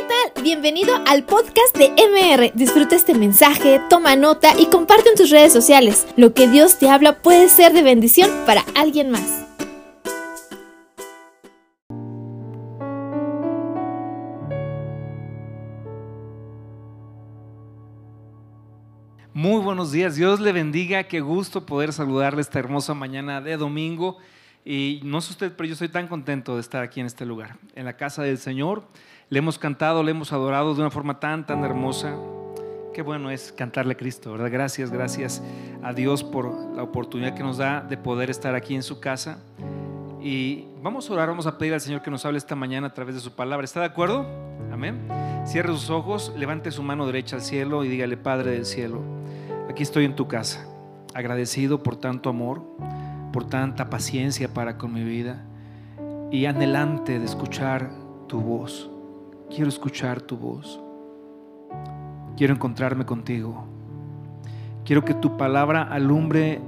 ¿Qué tal? Bienvenido al podcast de MR. Disfruta este mensaje, toma nota y comparte en tus redes sociales. Lo que Dios te habla puede ser de bendición para alguien más. Muy buenos días, Dios le bendiga, qué gusto poder saludarle esta hermosa mañana de domingo. Y no sé usted, pero yo estoy tan contento de estar aquí en este lugar, en la casa del Señor. Le hemos cantado, le hemos adorado de una forma tan hermosa. Qué bueno es cantarle a Cristo, ¿verdad? Gracias a Dios por la oportunidad que nos da de poder estar aquí en su casa. Y vamos a orar, vamos a pedir al Señor que nos hable esta mañana a través de su palabra. ¿Está de acuerdo? Amén. Cierre sus ojos, levante su mano derecha al cielo y dígale: Padre del cielo, aquí estoy en tu casa, agradecido por tanto amor, por tanta paciencia para con mi vida, y anhelante de escuchar tu voz. Quiero escuchar tu voz, quiero encontrarme contigo, quiero que tu palabra alumbre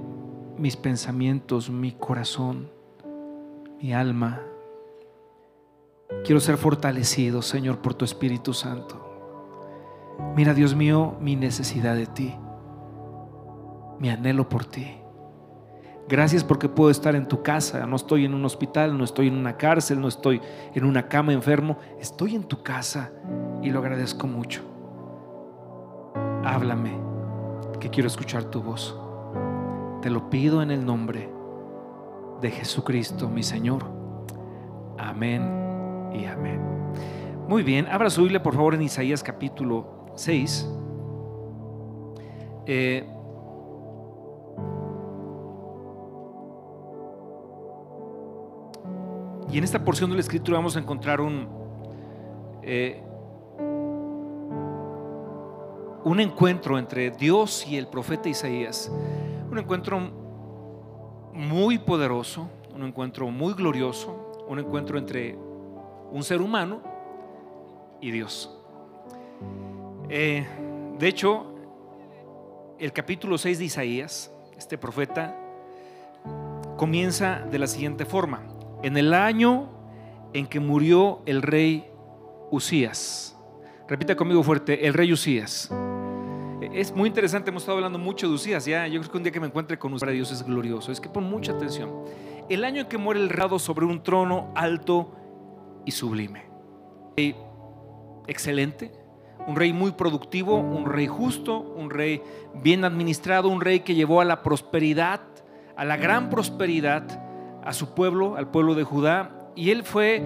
mis pensamientos, mi corazón, mi alma. Quiero ser fortalecido, Señor, por tu Espíritu Santo. Mira, Dios mío, mi necesidad de ti, mi anhelo por ti. Gracias porque puedo estar en tu casa, no estoy en un hospital, no estoy en una cárcel, no estoy en una cama enfermo, estoy en tu casa y lo agradezco mucho. Háblame, que quiero escuchar tu voz. Te lo pido en el nombre de Jesucristo, mi Señor. Amén y amén. Muy bien, abra su Biblia por favor en Isaías capítulo 6. Y en esta porción de la escritura vamos a encontrar un encuentro entre Dios y el profeta Isaías. Un encuentro muy poderoso, un encuentro muy glorioso, un encuentro entre un ser humano y Dios. De hecho, el capítulo 6 de Isaías, este profeta, comienza de la siguiente forma: en el año en que murió el rey Uzías. Repita conmigo fuerte: el rey Uzías. Es muy interesante, hemos estado hablando mucho de Uzías. Ya, yo creo que un día que me encuentre con Uzías, Dios es glorioso. Es que pon mucha atención. El año en que muere el rey sobre un trono alto y sublime. Un rey excelente, un rey muy productivo, un rey justo, un rey bien administrado, un rey que llevó a la prosperidad, a la gran prosperidad, a su pueblo, al pueblo de Judá. Y él fue,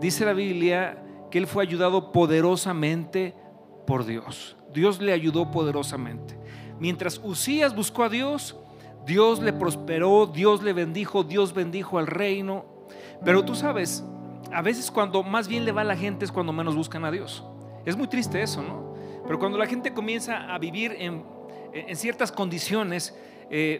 dice la Biblia, que él fue ayudado poderosamente por Dios. Dios le ayudó poderosamente. Mientras Uzías buscó a Dios, Dios le prosperó, Dios le bendijo, Dios bendijo al reino. Pero tú sabes, a veces cuando más bien le va a la gente es cuando menos buscan a Dios. Es muy triste eso, ¿no? Pero cuando la gente comienza a vivir en ciertas condiciones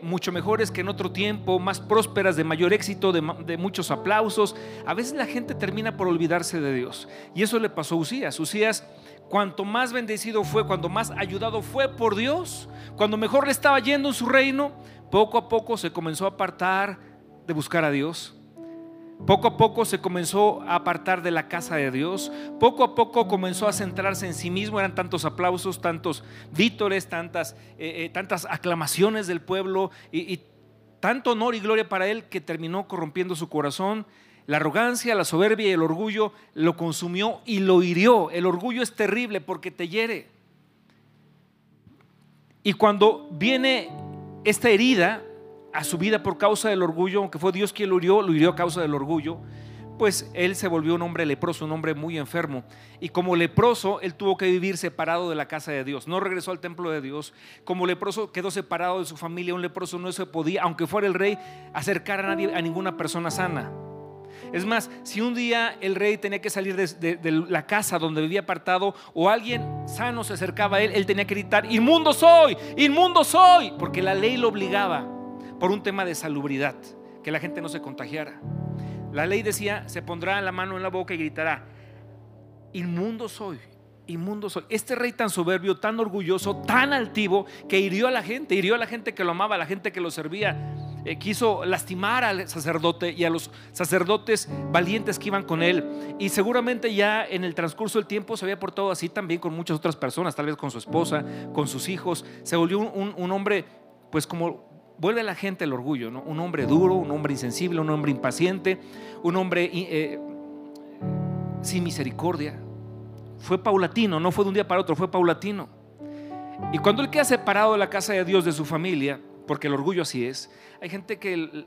mucho mejores que en otro tiempo, más prósperas, de mayor éxito, de muchos aplausos, a veces la gente termina por olvidarse de Dios. Y eso le pasó a Uzías. Uzías, cuanto más bendecido fue, cuando más ayudado fue por Dios, cuando mejor le estaba yendo en su reino, poco a poco se comenzó a apartar de buscar a Dios. Poco a poco se comenzó a apartar de la casa de Dios. Poco a poco comenzó a centrarse en sí mismo. Eran tantos aplausos, tantos vítores, tantas aclamaciones del pueblo y tanto honor y gloria para él, que terminó corrompiendo su corazón. La arrogancia, la soberbia y el orgullo lo consumió y lo hirió. El orgullo es terrible porque te hiere. Y cuando viene esta herida a su vida por causa del orgullo, aunque fue Dios quien lo hirió a causa del orgullo, pues él se volvió un hombre leproso, un hombre muy enfermo. Y como leproso, él tuvo que vivir separado de la casa de Dios. No regresó al templo de Dios. Como leproso quedó separado de su familia. Un leproso no se podía, aunque fuera el rey, acercar a nadie, a ninguna persona sana. Es más, si un día el rey tenía que salir de la casa donde vivía apartado, o alguien sano se acercaba a él, él tenía que gritar: ¡inmundo soy! ¡Inmundo soy! Porque la ley lo obligaba, por un tema de salubridad, que la gente no se contagiara. La ley decía: se pondrá la mano en la boca y gritará: inmundo soy, inmundo soy. Este rey tan soberbio, tan orgulloso, tan altivo, que hirió a la gente que lo amaba, a la gente que lo servía, quiso lastimar al sacerdote y a los sacerdotes valientes que iban con él, y seguramente ya en el transcurso del tiempo se había portado así también con muchas otras personas, tal vez con su esposa, con sus hijos. Se volvió un hombre, pues como vuelve a la gente el orgullo, ¿no? Un hombre duro, un hombre insensible, un hombre impaciente, un hombre sin misericordia. Fue paulatino, no fue de un día para otro, fue paulatino. Y cuando él queda separado de la casa de Dios, de su familia, porque el orgullo así es, hay gente que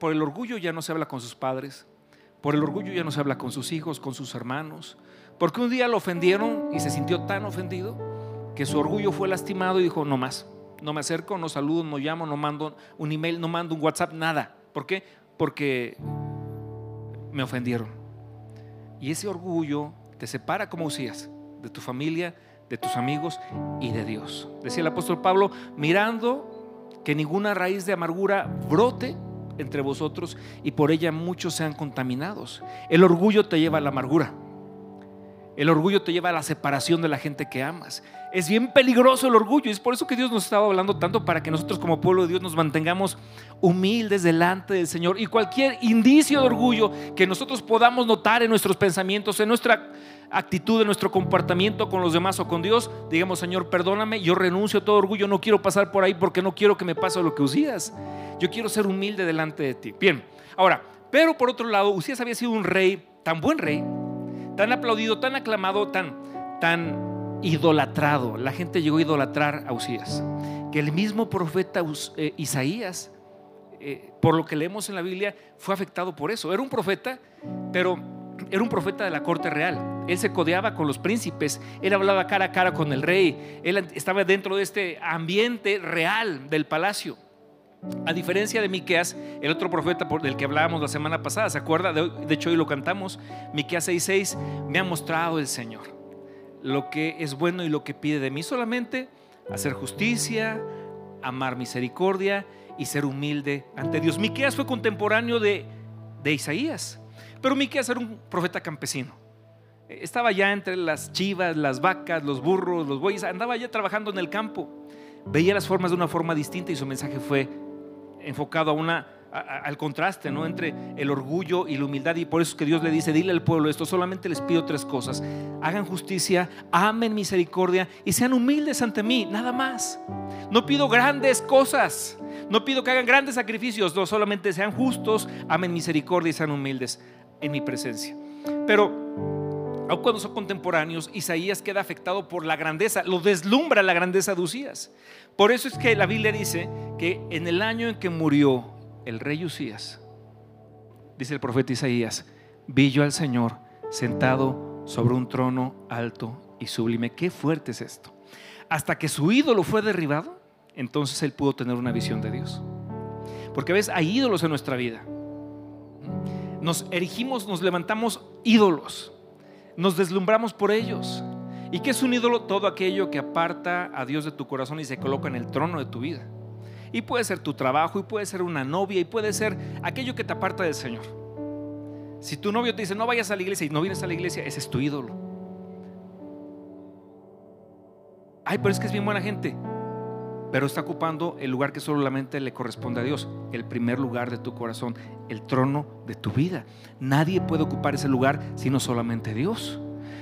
por el orgullo ya no se habla con sus padres, por el orgullo ya no se habla con sus hijos, con sus hermanos, porque un día lo ofendieron y se sintió tan ofendido que su orgullo fue lastimado y dijo: no más, no me acerco, no saludo, no llamo, no mando un email, no mando un WhatsApp, nada. ¿Por qué? Porque me ofendieron. Y ese orgullo te separa, como Uzías, de tu familia, de tus amigos y de Dios. Decía el apóstol Pablo: mirando que ninguna raíz de amargura brote entre vosotros, y por ella muchos sean contaminados. El orgullo te lleva a la amargura. El orgullo te lleva a la separación de la gente que amas. Es bien peligroso el orgullo, y es por eso que Dios nos estaba hablando tanto, para que nosotros como pueblo de Dios nos mantengamos humildes delante del Señor. Y cualquier indicio de orgullo que nosotros podamos notar en nuestros pensamientos, en nuestra actitud, en nuestro comportamiento con los demás o con Dios, digamos: Señor, perdóname, yo renuncio a todo orgullo, no quiero pasar por ahí, porque no quiero que me pase lo que Uzías. Yo quiero ser humilde delante de ti. Bien, ahora, pero por otro lado, Uzías había sido un rey, tan buen rey, tan aplaudido, tan aclamado, tan idolatrado. La gente llegó a idolatrar a Uzías, que el mismo profeta Isaías, por lo que leemos en la Biblia, fue afectado por eso. Era un profeta, pero era un profeta de la corte real. Él se codeaba con los príncipes, él hablaba cara a cara con el rey, él estaba dentro de este ambiente real del palacio. A diferencia de Miqueas, el otro profeta del que hablábamos la semana pasada, ¿se acuerda? De hecho, hoy lo cantamos, Miqueas 6:6: me ha mostrado el Señor lo que es bueno y lo que pide de mí solamente hacer justicia, amar misericordia y ser humilde ante Dios. Miqueas fue contemporáneo de Isaías, pero Miqueas era un profeta campesino. Estaba ya entre las chivas, las vacas, los burros, los bueyes, andaba ya trabajando en el campo. Veía las formas de una forma distinta, y su mensaje fue enfocado a al contraste, ¿no?, entre el orgullo y la humildad. Y por eso es que Dios le dice: dile al pueblo esto, solamente les pido tres cosas: hagan justicia, amen misericordia y sean humildes ante mí, nada más. No pido grandes cosas, no pido que hagan grandes sacrificios, no, solamente sean justos, amen misericordia y sean humildes en mi presencia. Pero aun cuando son contemporáneos, Isaías queda afectado por la grandeza, lo deslumbra la grandeza de Uzías. Por eso es que la Biblia dice que en el año en que murió el rey Uzías, dice el profeta Isaías: vi yo al Señor sentado sobre un trono alto y sublime. Qué fuerte es esto. Hasta que su ídolo fue derribado, entonces él pudo tener una visión de Dios. Porque, ves, hay ídolos en nuestra vida. Nos erigimos, nos levantamos ídolos, nos deslumbramos por ellos. ¿Y qué es un ídolo? Todo aquello que aparta a Dios de tu corazón y se coloca en el trono de tu vida. Y puede ser tu trabajo, y puede ser una novia, y puede ser aquello que te aparta del Señor. Si tu novio te dice no vayas a la iglesia y no vienes a la iglesia, ese es tu ídolo. Ay, pero es que es bien buena gente, pero está ocupando el lugar que solamente le corresponde a Dios, el primer lugar de tu corazón, el trono de tu vida. Nadie puede ocupar ese lugar sino solamente Dios.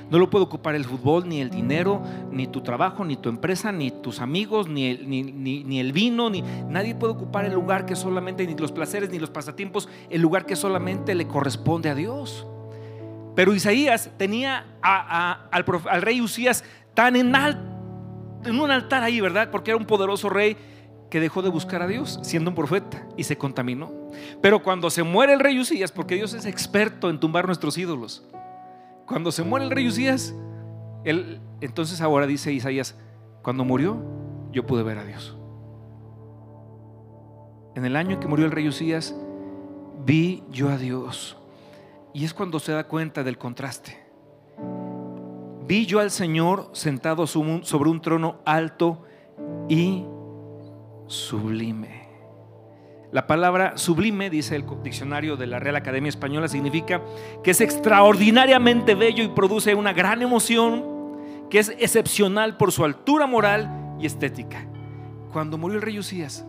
No lo puede ocupar el fútbol, ni el dinero, ni tu trabajo, ni tu empresa, ni tus amigos, ni el vino, ni nadie puede ocupar el lugar que solamente, ni los placeres, ni los pasatiempos, el lugar que solamente le corresponde a Dios. Pero Isaías tenía al rey Uzías tan en un altar ahí, ¿verdad? Porque era un poderoso rey que dejó de buscar a Dios siendo un profeta y se contaminó. Pero cuando se muere el rey Uzías, porque Dios es experto en tumbar nuestros ídolos, cuando se muere el rey Uzías, entonces ahora dice Isaías: cuando murió yo pude ver a Dios. En el año en que murió el rey Uzías, vi yo a Dios. Y es cuando se da cuenta del contraste. Vi yo al Señor sentado sobre un trono alto y sublime. La palabra sublime, dice el diccionario de la Real Academia Española, significa que es extraordinariamente bello y produce una gran emoción, que es excepcional por su altura moral y estética. Cuando murió el rey Uzías,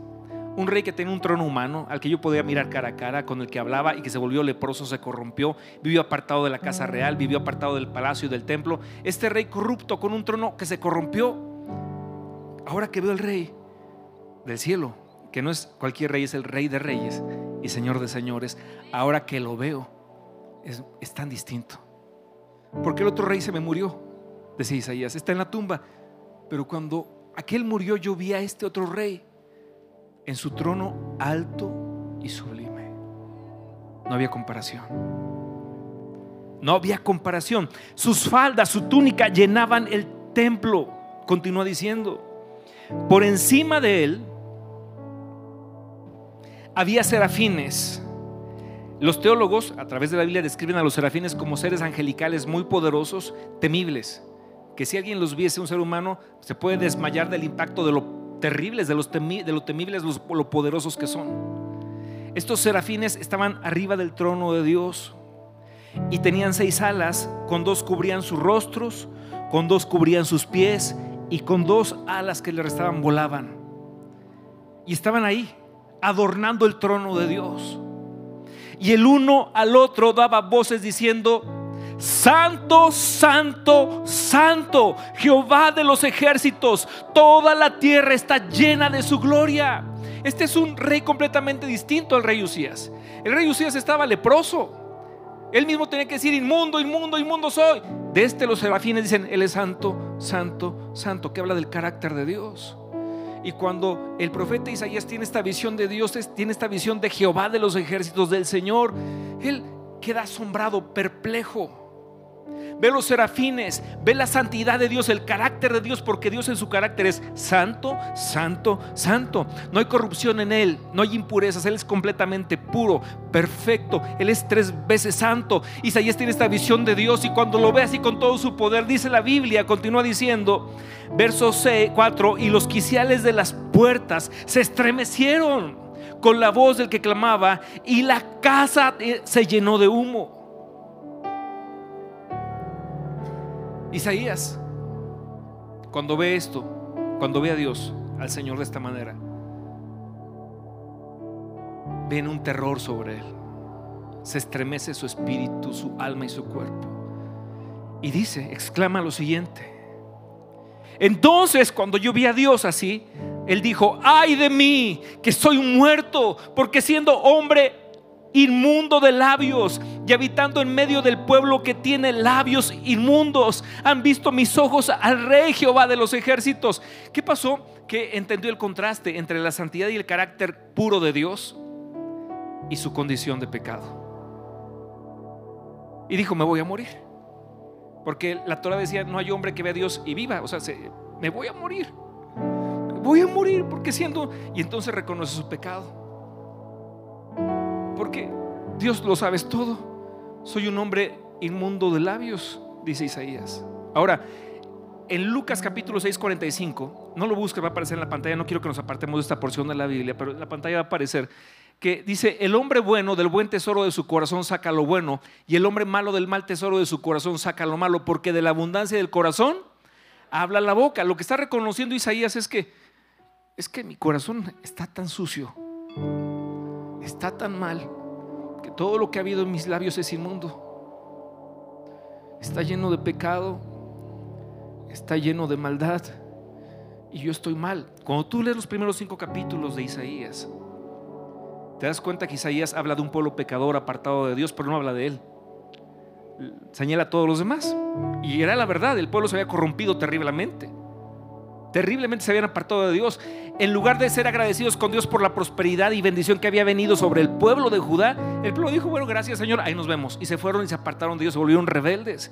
un rey que tenía un trono humano, al que yo podía mirar cara a cara, con el que hablaba, y que se volvió leproso, se corrompió, vivió apartado de la casa real, vivió apartado del palacio y del templo. Este rey corrupto con un trono que se corrompió. Ahora que veo al rey del cielo, que no es cualquier rey, es el Rey de Reyes y Señor de Señores, ahora que lo veo es tan distinto. Porque el otro rey se me murió, decía Isaías, está en la tumba. Pero cuando aquel murió, yo vi a este otro rey en su trono alto y sublime. No había comparación. No había comparación. Sus faldas, su túnica llenaban el templo. Continúa diciendo, por encima de él había serafines. Los teólogos a través de la Biblia describen a los serafines como seres angelicales muy poderosos, temibles, que si alguien los viese, un ser humano se puede desmayar del impacto de lo terribles, de lo temibles, lo poderosos que son. Estos serafines estaban arriba del trono de Dios y tenían 6 alas, con 2 cubrían sus rostros, con 2 cubrían sus pies, y con 2 alas que le restaban volaban, y estaban ahí adornando el trono de Dios. Y el uno al otro daba voces diciendo: Santo, Santo, Santo, Jehová de los ejércitos, toda la tierra está llena de su gloria. Este es un rey completamente distinto al rey Uzías. El rey Uzías estaba leproso, él mismo tenía que decir: inmundo, inmundo, inmundo soy. De este, los serafines dicen: Él es santo, santo, santo, que habla del carácter de Dios. Y cuando el profeta Isaías tiene esta visión de Dios, tiene esta visión de Jehová de los ejércitos, del Señor, él queda asombrado, perplejo. Ve los serafines, ve la santidad de Dios, el carácter de Dios, porque Dios en su carácter es santo, santo, santo. No hay corrupción en él, no hay impurezas, él es completamente puro, perfecto, él es 3 veces santo. Isaías tiene esta visión de Dios, y cuando lo ve así con todo su poder, dice la Biblia, continúa diciendo, verso 4, y los quiciales de las puertas se estremecieron con la voz del que clamaba, y la casa se llenó de humo. Isaías, cuando ve esto, cuando ve a Dios, al Señor de esta manera, viene un terror sobre él, se estremece su espíritu, su alma y su cuerpo, y dice, exclama lo siguiente: entonces, cuando yo vi a Dios así, él dijo: ay de mí, que soy un muerto, porque siendo hombre inmundo de labios y habitando en medio del pueblo que tiene labios inmundos, han visto mis ojos al Rey Jehová de los ejércitos. ¿Qué pasó? Que entendió el contraste entre la santidad y el carácter puro de Dios y su condición de pecado, y dijo: me voy a morir, porque la Torah decía: no hay hombre que vea a Dios y viva. O sea, me voy a morir, me voy a morir, porque siendo... Y entonces reconoce su pecado, porque Dios lo sabes todo. Soy un hombre inmundo de labios, dice Isaías. Ahora, en Lucas capítulo 6:45, no lo busques, va a aparecer en la pantalla. No quiero que nos apartemos de esta porción de la Biblia, pero en la pantalla va a aparecer que dice: el hombre bueno del buen tesoro de su corazón saca lo bueno, y el hombre malo del mal tesoro de su corazón saca lo malo, porque de la abundancia del corazón habla la boca. Lo que está reconociendo Isaías es que mi corazón está tan sucio, está tan mal, que todo lo que ha habido en mis labios es inmundo, está lleno de pecado, está lleno de maldad, y yo estoy mal. Cuando tú lees los primeros 5 capítulos de Isaías, te das cuenta que Isaías habla de un pueblo pecador apartado de Dios, pero no habla de él, señala a todos los demás. Y era la verdad, el pueblo se había corrompido terriblemente. Terriblemente se habían apartado de Dios. En lugar de ser agradecidos con Dios por la prosperidad y bendición que había venido sobre el pueblo de Judá, el pueblo dijo: bueno, gracias, Señor, ahí nos vemos. Y se fueron y se apartaron de Dios, se volvieron rebeldes.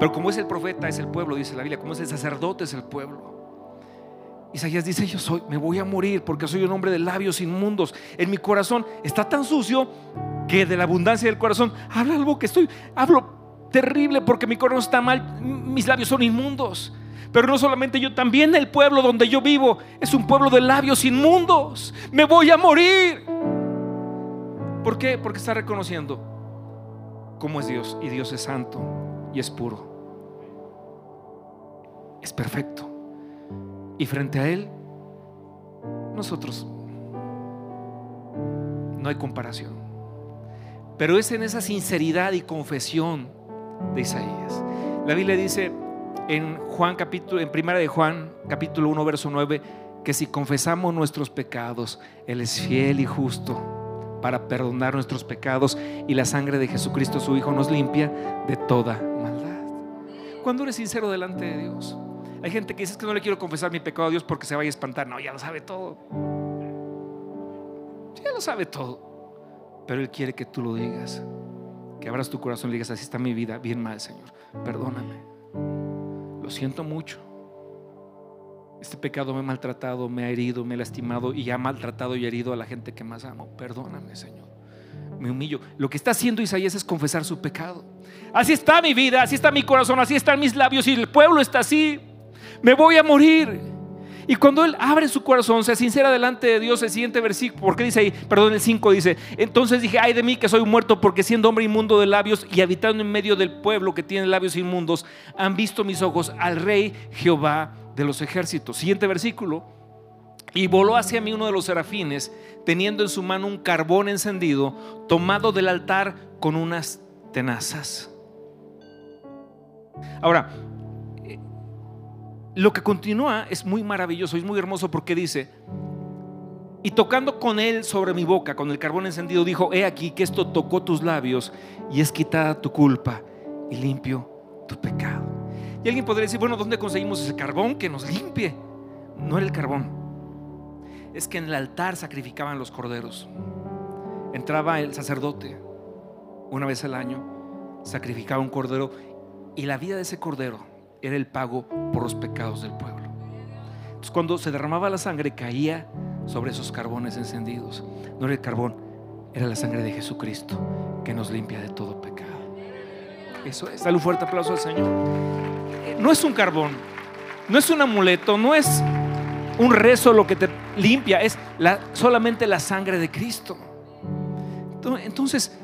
Pero como es el profeta, es el pueblo, dice la Biblia, como es el sacerdote, es el pueblo. Isaías dice: me voy a morir, porque soy un hombre de labios inmundos. En mi corazón está tan sucio, que de la abundancia del corazón habla algo, que hablo terrible, porque mi corazón está mal, mis labios son inmundos. Pero no solamente yo, también el pueblo donde yo vivo es un pueblo de labios inmundos. Me voy a morir. ¿Por qué? Porque está reconociendo cómo es Dios, y Dios es santo y es puro, es perfecto. Y frente a él, nosotros no hay comparación. Pero es en esa sinceridad y confesión de Isaías. La Biblia dice en Juan capítulo, en Primera de Juan capítulo 1 verso 9, que si confesamos nuestros pecados, Él es fiel y justo para perdonar nuestros pecados, y la sangre de Jesucristo su Hijo nos limpia de toda maldad. Cuando eres sincero delante de Dios. Hay gente que dice: es que no le quiero confesar mi pecado a Dios porque se vaya a espantar. No, ya lo sabe todo. Ya lo sabe todo. Pero Él quiere que tú lo digas, que abras tu corazón y digas: así está mi vida, bien mal, Señor, perdóname, lo siento mucho. Este pecado me ha maltratado, me ha herido, me ha lastimado, y ha maltratado y herido a la gente que más amo. Perdóname, Señor, me humillo. Lo que está haciendo Isaías es confesar su pecado. Así está mi vida, así está mi corazón, así están mis labios, y el pueblo está así, me voy a morir. Y cuando él abre su corazón, se sincera delante de Dios, el siguiente versículo, porque dice ahí, perdón, el 5 dice: entonces dije: ay de mí, que soy muerto, porque siendo hombre inmundo de labios y habitando en medio del pueblo que tiene labios inmundos, han visto mis ojos al Rey Jehová de los ejércitos. Siguiente versículo: y voló hacia mí uno de los serafines, teniendo en su mano un carbón encendido, tomado del altar con unas tenazas. Ahora, lo que continúa es muy maravilloso, es muy hermoso, porque dice: y tocando con él sobre mi boca, con el carbón encendido, dijo: he aquí que esto tocó tus labios, y es quitada tu culpa y limpio tu pecado. Y alguien podría decir: bueno, ¿dónde conseguimos ese carbón que nos limpie? No era el carbón, es que en el altar sacrificaban los corderos. Entraba el sacerdote una vez al año, sacrificaba un cordero, y la vida de ese cordero era el pago por los pecados del pueblo. Entonces, cuando se derramaba la sangre, caía sobre esos carbones encendidos. No era el carbón, era la sangre de Jesucristo, que nos limpia de todo pecado. Eso es. Dale un fuerte aplauso al Señor. No es un carbón, no es un amuleto, no es un rezo lo que te limpia, es solamente la sangre de Cristo. Entonces,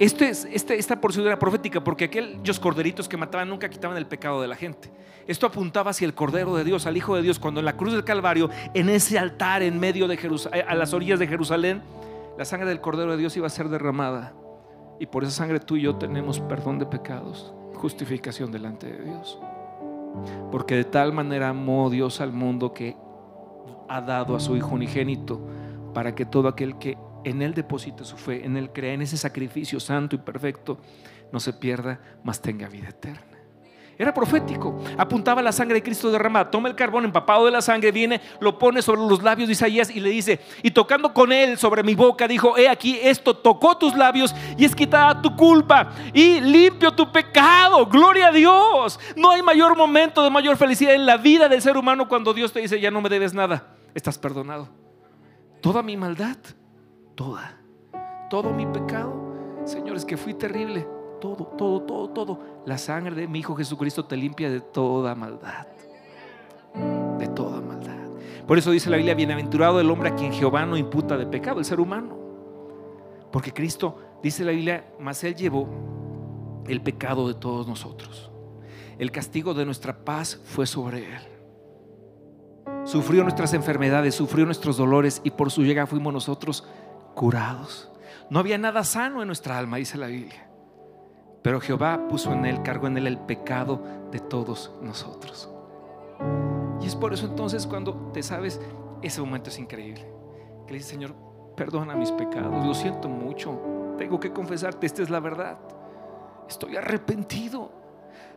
esta porción era profética, porque aquellos corderitos que mataban nunca quitaban el pecado de la gente. Esto apuntaba hacia el Cordero de Dios, al Hijo de Dios, cuando en la cruz del Calvario, en ese altar en medio de Jerusalén, a las orillas de Jerusalén, la sangre del Cordero de Dios iba a ser derramada, y por esa sangre tú y yo tenemos perdón de pecados, justificación delante de Dios. Porque de tal manera amó Dios al mundo, que ha dado a su Hijo unigénito, para que todo aquel que en Él deposita su fe, en Él crea, en ese sacrificio santo y perfecto, no se pierda, mas tenga vida eterna. Era profético, apuntaba la sangre de Cristo derramada. Toma el carbón empapado de la sangre, viene, lo pone sobre los labios de Isaías y le dice: y tocando con él sobre mi boca, dijo: he aquí esto tocó tus labios, y es quitada tu culpa y limpio tu pecado. Gloria a Dios. No hay mayor momento de mayor felicidad en la vida del ser humano, cuando Dios te dice: ya no me debes nada, estás perdonado. Toda mi maldad, todo mi pecado, señores, que fui terrible, todo, la sangre de mi Hijo Jesucristo te limpia de toda maldad, de toda maldad. Por eso dice la Biblia: bienaventurado el hombre a quien Jehová no imputa de pecado, el ser humano, porque Cristo, dice la Biblia, mas Él llevó el pecado de todos nosotros, el castigo de nuestra paz fue sobre Él. Sufrió nuestras enfermedades, sufrió nuestros dolores, y por su llegada fuimos nosotros curados. No había nada sano en nuestra alma, dice la Biblia, pero Jehová puso en él, cargó en él el pecado de todos nosotros. Y es por eso entonces, cuando te sabes, ese momento es increíble, que le dices: Señor, perdona mis pecados, lo siento mucho, tengo que confesarte, esta es la verdad, estoy arrepentido,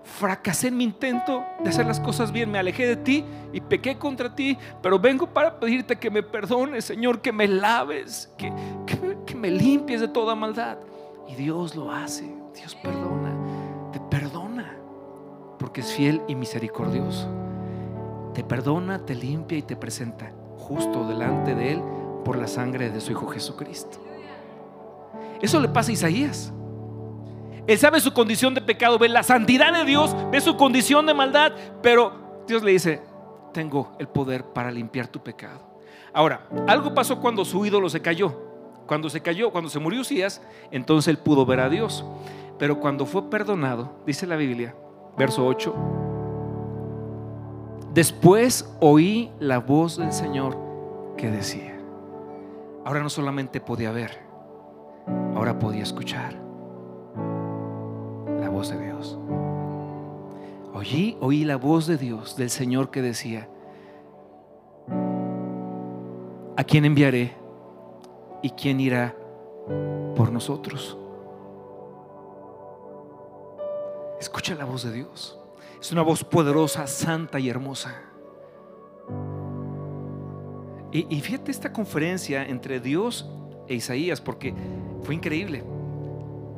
fracasé en mi intento de hacer las cosas bien, me alejé de ti y pequé contra ti, pero vengo para pedirte que me perdones, Señor, que me laves, que me limpies de toda maldad. Y Dios lo hace, Dios perdona, te perdona, porque es fiel y misericordioso. Te perdona, te limpia y te presenta justo delante de Él por la sangre de su Hijo Jesucristo. Eso le pasa a Isaías. Él sabe su condición de pecado, ve la santidad de Dios, ve su condición de maldad, pero Dios le dice: tengo el poder para limpiar tu pecado. Ahora, algo pasó cuando su ídolo se cayó. Cuando se murió Uzías, entonces él pudo ver a Dios. Pero cuando fue perdonado, dice la Biblia, verso 8: después oí la voz del Señor que decía. Ahora no solamente podía ver, ahora podía escuchar la voz de Dios. Oí la voz de Dios, del Señor, que decía: ¿a quién enviaré y quién irá por nosotros? Escucha la voz de Dios. Es una voz poderosa, santa y hermosa. Y fíjate esta conferencia entre Dios e Isaías, porque fue increíble.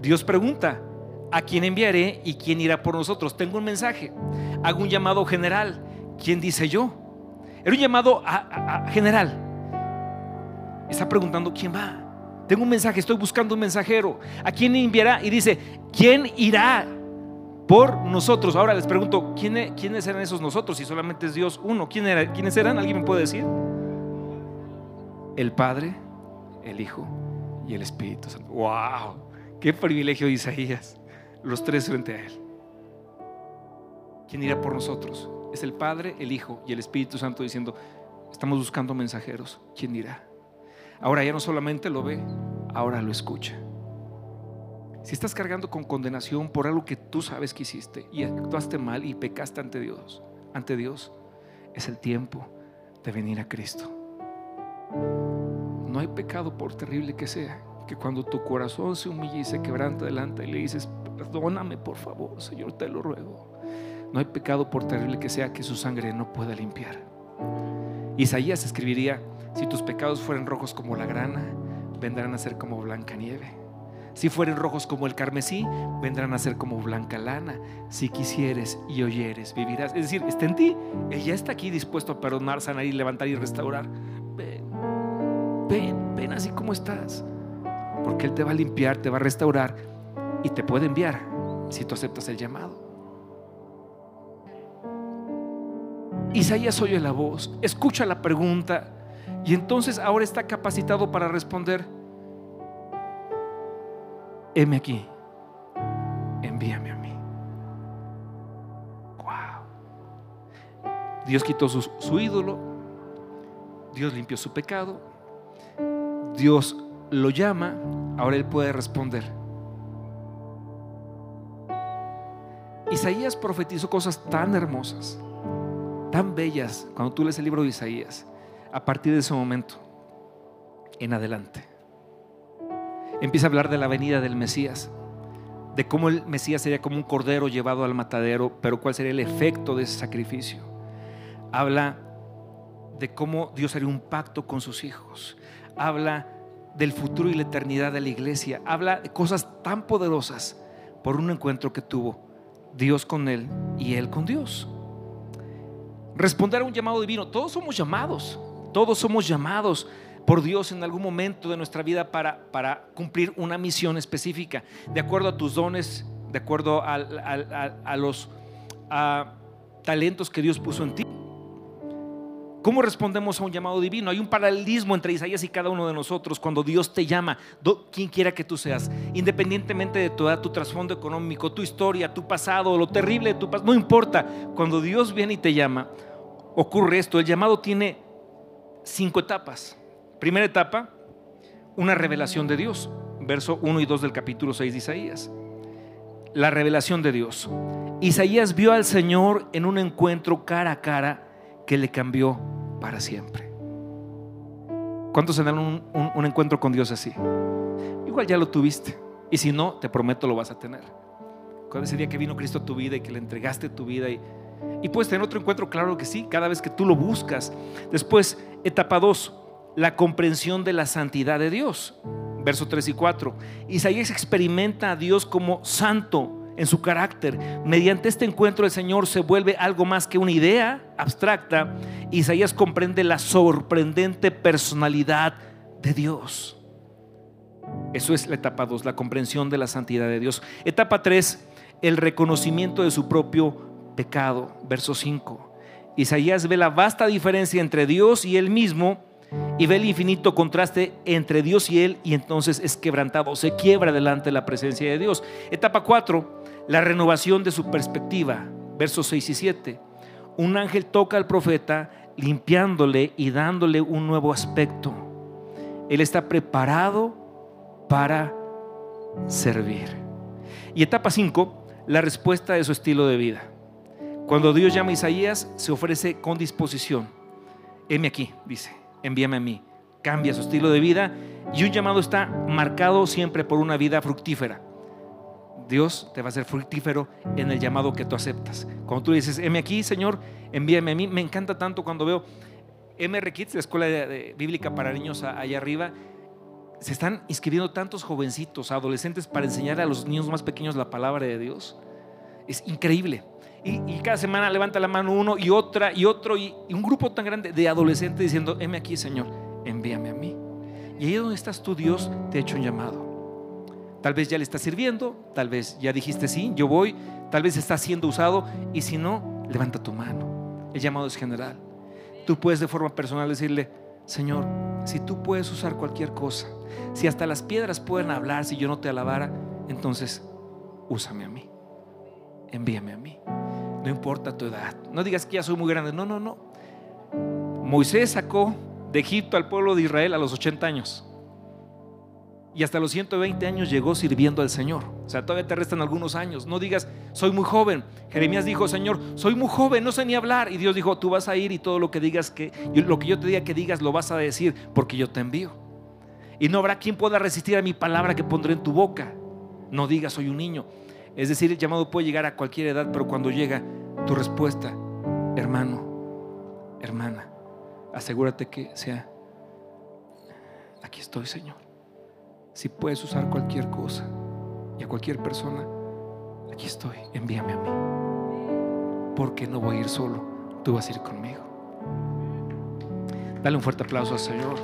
Dios pregunta: ¿a quién enviaré y quién irá por nosotros? Tengo un mensaje, hago un llamado general. ¿Quién dice yo? Era un llamado general. Está preguntando: ¿quién va? Tengo un mensaje, estoy buscando un mensajero. ¿A quién enviará? Y dice: ¿quién irá por nosotros? Ahora les pregunto: ¿quiénes eran esos nosotros? Si solamente es Dios uno. ¿Quiénes eran? ¿Alguien me puede decir? El Padre, el Hijo y el Espíritu Santo. ¡Wow! ¡Qué privilegio de Isaías! Los tres frente a él. ¿Quién irá por nosotros? Es el Padre, el Hijo y el Espíritu Santo diciendo: estamos buscando mensajeros. ¿Quién irá? Ahora ya no solamente lo ve, ahora lo escucha. Si estás cargando con condenación por algo que tú sabes que hiciste y actuaste mal y pecaste ante Dios, es el tiempo de venir a Cristo. No hay pecado, por terrible que sea, que cuando tu corazón se humilla y se quebranta delante y le dices: perdóname por favor, Señor, te lo ruego. No hay pecado, por terrible que sea, que su sangre no pueda limpiar. Isaías escribiría: si tus pecados fueran rojos como la grana, vendrán a ser como blanca nieve. Si fueren rojos como el carmesí, vendrán a ser como blanca lana. Si quisieres y oyeres, vivirás. Es decir, está en ti. Ella está aquí, dispuesto a perdonar, sanar y levantar y restaurar. Ven así como estás, porque Él te va a limpiar, te va a restaurar y te puede enviar si tú aceptas el llamado. Isaías oye la voz, escucha la pregunta y entonces ahora está capacitado para responder: heme aquí, envíame a mí. Wow. Dios quitó su ídolo, Dios limpió su pecado, Dios lo llama, ahora él puede responder. Isaías profetizó cosas tan hermosas, tan bellas. Cuando tú lees el libro de Isaías, a partir de ese momento en adelante empieza a hablar de la venida del Mesías, de cómo el Mesías sería como un cordero llevado al matadero, pero cuál sería el efecto de ese sacrificio. Habla de cómo Dios haría un pacto con sus hijos, habla del futuro y la eternidad de la iglesia, habla de cosas tan poderosas por un encuentro que tuvo Dios con él y él con Dios. Responder a un llamado divino. Todos somos llamados por Dios en algún momento de nuestra vida para cumplir una misión específica, de acuerdo a tus dones, de acuerdo a los talentos que Dios puso en ti. ¿Cómo respondemos a un llamado divino? Hay un paralelismo entre Isaías y cada uno de nosotros. Cuando Dios te llama, quien quiera que tú seas, independientemente de tu edad, tu trasfondo económico, tu historia, tu pasado, lo terrible de tu pasado, no importa. Cuando Dios viene y te llama, ocurre esto. El llamado tiene 5 etapas. Primera etapa, una revelación de Dios. Verso 1 y 2 del capítulo 6 de Isaías. La revelación de Dios. Isaías vio al Señor en un encuentro cara a cara que le cambió para siempre. ¿Cuántos tendrán un encuentro con Dios así? Igual ya lo tuviste, y si no, te prometo lo vas a tener. Con ese día que vino Cristo a tu vida y que le entregaste tu vida, y puedes tener otro encuentro, claro que sí, cada vez que tú lo buscas. Después, etapa 2, la comprensión de la santidad de Dios. Versos 3 y 4. Isaías experimenta a Dios como santo en su carácter. Mediante este encuentro el Señor se vuelve algo más que una idea abstracta. Isaías comprende la sorprendente personalidad de Dios. Eso es la etapa 2, la comprensión de la santidad de Dios. Etapa 3, el reconocimiento de su propio pecado. Verso 5. Isaías ve la vasta diferencia entre Dios y él mismo, y ve el infinito contraste entre Dios y él, y entonces es quebrantado, se quiebra delante de la presencia de Dios. Etapa 4, la renovación de su perspectiva. Versos 6 y 7. Un ángel toca al profeta, limpiándole y dándole un nuevo aspecto. Él está preparado para servir. Y etapa 5, la respuesta de su estilo de vida. Cuando Dios llama a Isaías, se ofrece con disposición. Heme aquí, dice, envíame a mí. Cambia su estilo de vida y un llamado está marcado siempre por una vida fructífera. Dios te va a hacer fructífero en el llamado que tú aceptas. Cuando tú dices, heme aquí, Señor, envíame a mí. Me encanta tanto cuando veo MR Kids, la escuela bíblica para niños allá arriba. Se están inscribiendo tantos jovencitos, adolescentes, para enseñar a los niños más pequeños la palabra de Dios. Es increíble. Y cada semana levanta la mano uno y otra y otro, y un grupo tan grande de adolescentes diciendo, heme aquí, Señor, envíame a mí. Y ahí donde estás tú, Dios te ha hecho un llamado. Tal vez ya le estás sirviendo, tal vez ya dijiste sí, yo voy, tal vez estás siendo usado, y si no, levanta tu mano. El llamado es general. Tú puedes de forma personal decirle, Señor, si tú puedes usar cualquier cosa, si hasta las piedras pueden hablar, si yo no te alabara, entonces úsame a mí, envíame a mí. No importa tu edad, no digas que ya soy muy grande. No, no, no. Moisés sacó de Egipto al pueblo de Israel a los 80 años y hasta los 120 años llegó sirviendo al Señor. O sea, todavía te restan algunos años. No digas, soy muy joven. Jeremías dijo, Señor, soy muy joven, no sé ni hablar. Y Dios dijo, tú vas a ir y todo lo que digas, lo que yo te diga que digas, lo vas a decir, porque yo te envío. Y no habrá quien pueda resistir a mi palabra que pondré en tu boca. No digas, soy un niño. Es decir, el llamado puede llegar a cualquier edad, pero cuando llega tu respuesta, hermano, hermana, asegúrate que sea, aquí estoy, Señor. Si puedes usar cualquier cosa y a cualquier persona, aquí estoy, envíame a mí, porque no voy a ir solo, tú vas a ir conmigo. Dale un fuerte aplauso al Señor.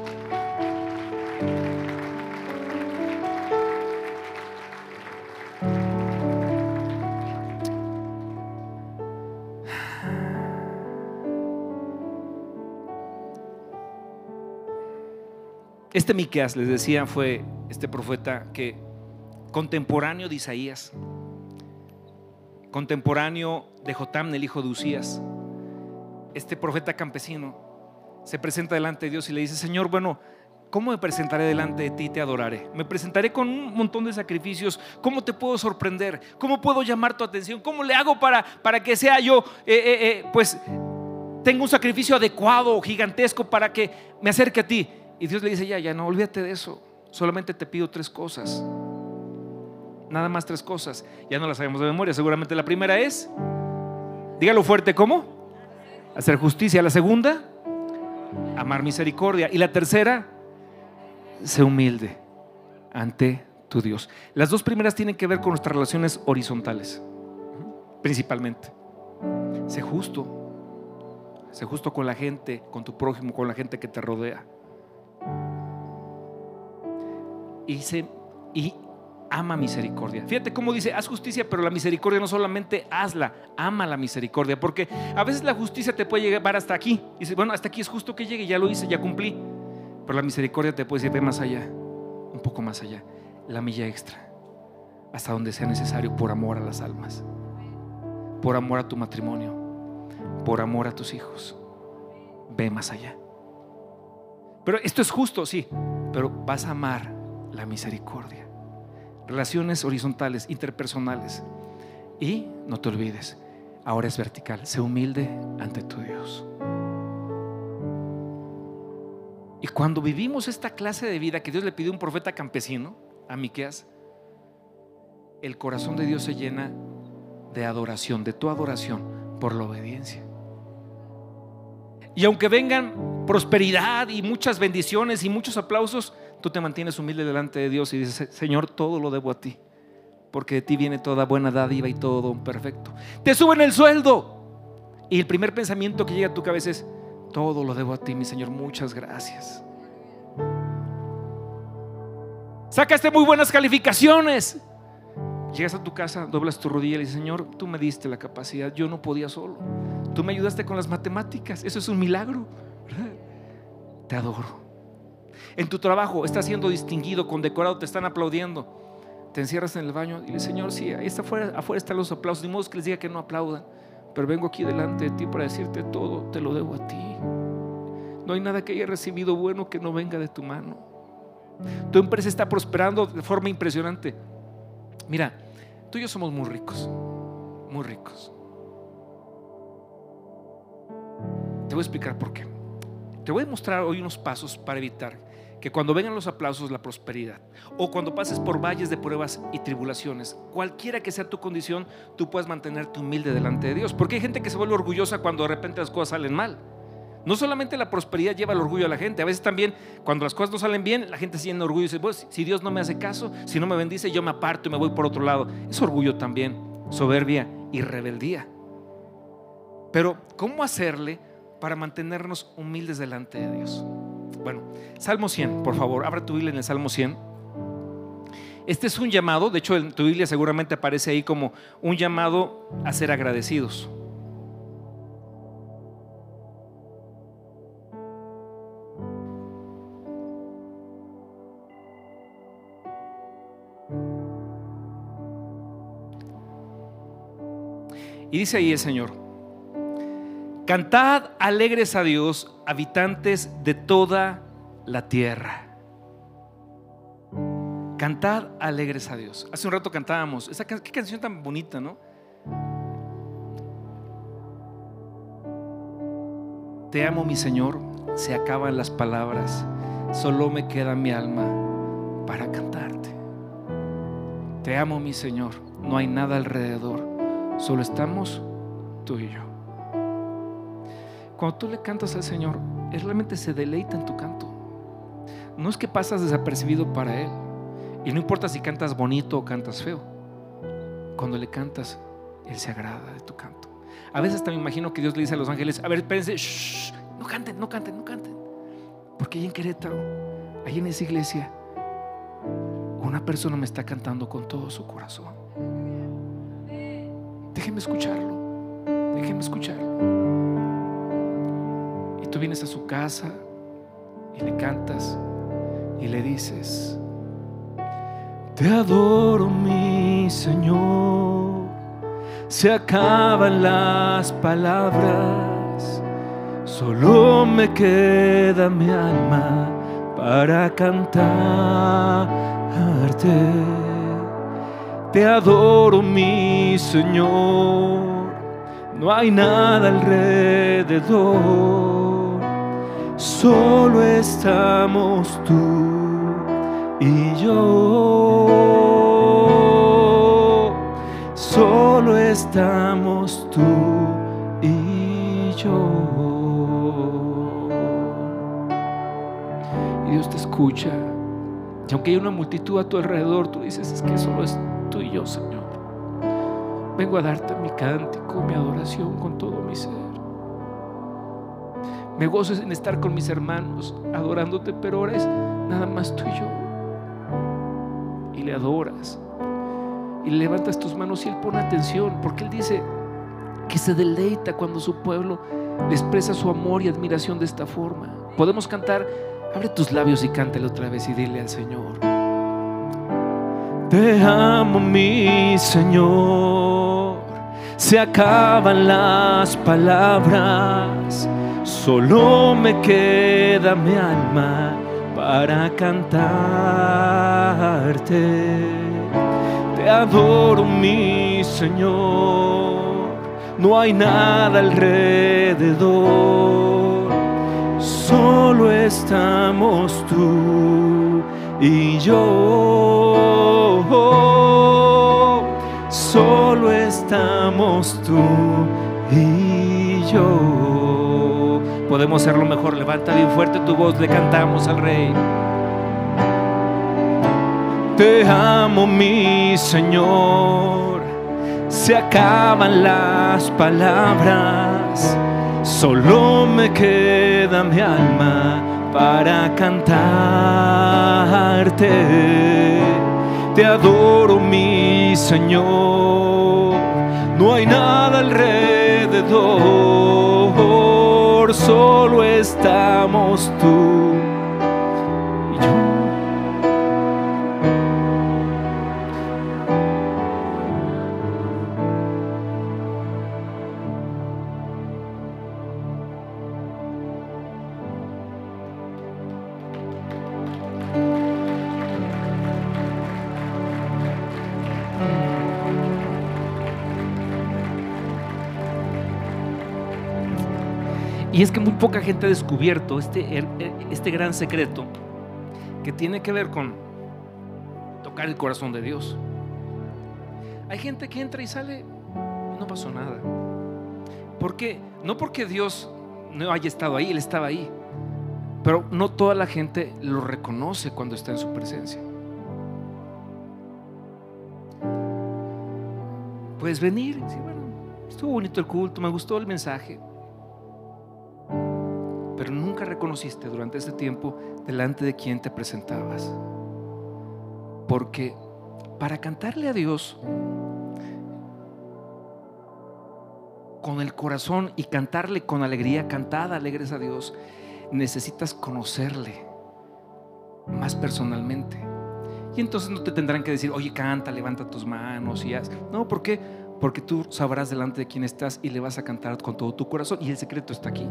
Este Miqueas, les decía, fue este profeta que contemporáneo de Isaías, contemporáneo de Jotam, el hijo de Uzías. Este profeta campesino se presenta delante de Dios y le dice, Señor, bueno, ¿cómo me presentaré delante de ti y te adoraré? Me presentaré con un montón de sacrificios. ¿Cómo te puedo sorprender? ¿Cómo puedo llamar tu atención? ¿Cómo le hago para que sea yo, pues, tengo un sacrificio adecuado, gigantesco, para que me acerque a ti? Y Dios le dice, ya no, olvídate de eso. Solamente te pido tres cosas. Nada más tres cosas. Ya no las sabemos de memoria. Seguramente la primera es, dígalo fuerte, ¿cómo? Hacer justicia. La segunda, amar misericordia. Y la tercera, sé humilde ante tu Dios. Las dos primeras tienen que ver con nuestras relaciones horizontales, principalmente. Sé justo. Sé justo con la gente, con tu prójimo, con la gente que te rodea. Y ama misericordia. Fíjate cómo dice, haz justicia, pero la misericordia no solamente hazla, ama la misericordia, porque a veces la justicia te puede llevar hasta aquí. Dices, bueno, hasta aquí es justo que llegue, ya lo hice, ya cumplí. Pero la misericordia te puede decir, ve más allá, un poco más allá, la milla extra, hasta donde sea necesario, por amor a las almas, por amor a tu matrimonio, por amor a tus hijos. Ve más allá. Pero esto es justo, sí, pero vas a amar la misericordia. Relaciones horizontales, interpersonales. Y no te olvides, ahora es vertical, sé humilde ante tu Dios. Y cuando vivimos esta clase de vida que Dios le pidió a un profeta campesino, a Miqueas, el corazón de Dios se llena de adoración, de tu adoración por la obediencia. Y aunque vengan prosperidad y muchas bendiciones y muchos aplausos, tú te mantienes humilde delante de Dios y dices, Señor, todo lo debo a ti, porque de ti viene toda buena dádiva y todo don perfecto. Te suben el sueldo y el primer pensamiento que llega a tu cabeza es, todo lo debo a ti, mi Señor, muchas gracias. Sacaste muy buenas calificaciones. Llegas a tu casa, doblas tu rodilla y dices, Señor, tú me diste la capacidad, yo no podía solo. Tú me ayudaste con las matemáticas, eso es un milagro, ¿verdad? Te adoro. En tu trabajo estás siendo distinguido, condecorado, te están aplaudiendo. Te encierras en el baño y dices, Señor, sí, ahí está afuera están los aplausos. Ni modo que les diga que no aplaudan, pero vengo aquí delante de ti para decirte, todo te lo debo a ti. No hay nada que haya recibido bueno que no venga de tu mano. Tu empresa está prosperando de forma impresionante, Mira, tú y yo somos muy ricos, muy ricos. Te voy a explicar por qué. Te voy a mostrar hoy unos pasos para evitar que cuando vengan los aplausos, la prosperidad, o cuando pases por valles de pruebas y tribulaciones, cualquiera que sea tu condición, tú puedas mantenerte humilde delante de Dios. Porque hay gente que se vuelve orgullosa cuando de repente las cosas salen mal. No solamente la prosperidad lleva el orgullo a la gente, a veces también cuando las cosas no salen bien, la gente se llena de orgullo y dice, pues, si Dios no me hace caso, si no me bendice, yo me aparto y me voy por otro lado. Es orgullo también, soberbia y rebeldía. Pero ¿cómo hacerle para mantenernos humildes delante de Dios? Bueno, Salmo 100, por favor, abra tu Biblia en el Salmo 100. Este es un llamado, de hecho en tu Biblia seguramente aparece ahí como un llamado a ser agradecidos. Y dice ahí el Señor: cantad alegres a Dios, habitantes de toda la tierra. Cantad alegres a Dios. Hace un rato cantábamos esa qué canción tan bonita, ¿no? Te amo, mi Señor, se acaban las palabras, solo me queda mi alma para cantarte. Te amo, mi Señor, no hay nada alrededor, solo estamos tú y yo. Cuando tú le cantas al Señor, Él realmente se deleita en tu canto. No es que pasas desapercibido para Él. Y no importa si cantas bonito o cantas feo. Cuando le cantas, Él se agrada de tu canto. A veces también imagino que Dios le dice a los ángeles: a ver, espérense, shh, no canten, no canten, no canten. Porque ahí en Querétaro, ahí en esa iglesia, una persona me está cantando con todo su corazón. Déjenme escucharlo, déjenme escucharlo. Tú vienes a su casa y le cantas y le dices: te adoro, mi Señor, se acaban las palabras, solo me queda mi alma para cantarte. Te adoro, mi Señor, no hay nada alrededor, solo estamos tú y yo. Solo estamos tú y yo. Y Dios te escucha. Y aunque hay una multitud a tu alrededor, tú dices: es que solo es tú y yo, Señor. Vengo a darte mi cántico, mi adoración con todo mi ser. Me gozo en estar con mis hermanos adorándote, pero ahora es nada más tú y yo. Y le adoras y levantas tus manos y Él pone atención, porque Él dice que se deleita cuando su pueblo le expresa su amor y admiración de esta forma. Podemos cantar, abre tus labios y cántale otra vez y dile al Señor: te amo, mi Señor, se acaban las palabras, solo me queda mi alma para cantarte. Te adoro, mi Señor, no hay nada alrededor, solo estamos tú y yo. Solo estamos tú y yo. Podemos hacerlo mejor, levanta bien fuerte tu voz, le cantamos al Rey. Te amo, mi Señor, se acaban las palabras, solo me queda mi alma para cantarte. Te adoro, mi Señor, no hay nada alrededor, solo estamos tú y yo. Y es que muy poca gente ha descubierto este gran secreto que tiene que ver con tocar el corazón de Dios. Hay gente que entra y sale y no pasó nada. ¿Por qué? No porque Dios no haya estado ahí, Él estaba ahí, pero no toda la gente lo reconoce cuando está en su presencia. Puedes venir, sí, bueno, estuvo bonito el culto, me gustó el mensaje, pero nunca reconociste durante ese tiempo delante de quién te presentabas. Porque para cantarle a Dios con el corazón y cantarle con alegría, cantada alegres a Dios, necesitas conocerle más personalmente. Y entonces no te tendrán que decir: oye, canta, levanta tus manos y haz. No, ¿por qué? Porque tú sabrás delante de quién estás y le vas a cantar con todo tu corazón. Y el secreto está aquí: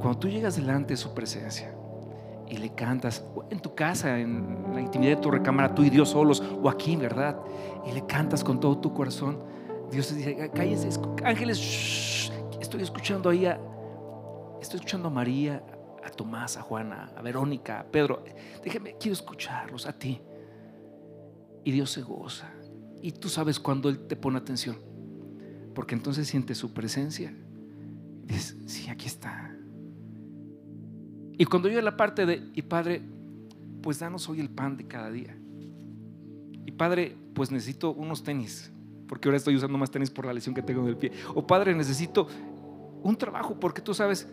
cuando tú llegas delante de su presencia y le cantas en tu casa, en la intimidad de tu recámara, tú y Dios solos, o aquí, ¿verdad? Y le cantas con todo tu corazón. Dios te dice: cállense, ángeles, shh, estoy escuchando ahí estoy escuchando a María, a Tomás, a Juana, a Verónica, a Pedro. Déjame, quiero escucharlos a ti. Y Dios se goza. Y tú sabes cuando Él te pone atención, porque entonces sientes su presencia y dices: sí, aquí está. Y cuando llega la parte de: y Padre, pues danos hoy el pan de cada día. Y Padre, pues necesito unos tenis, porque ahora estoy usando más tenis por la lesión que tengo en el pie. O Padre, necesito un trabajo, porque tú sabes.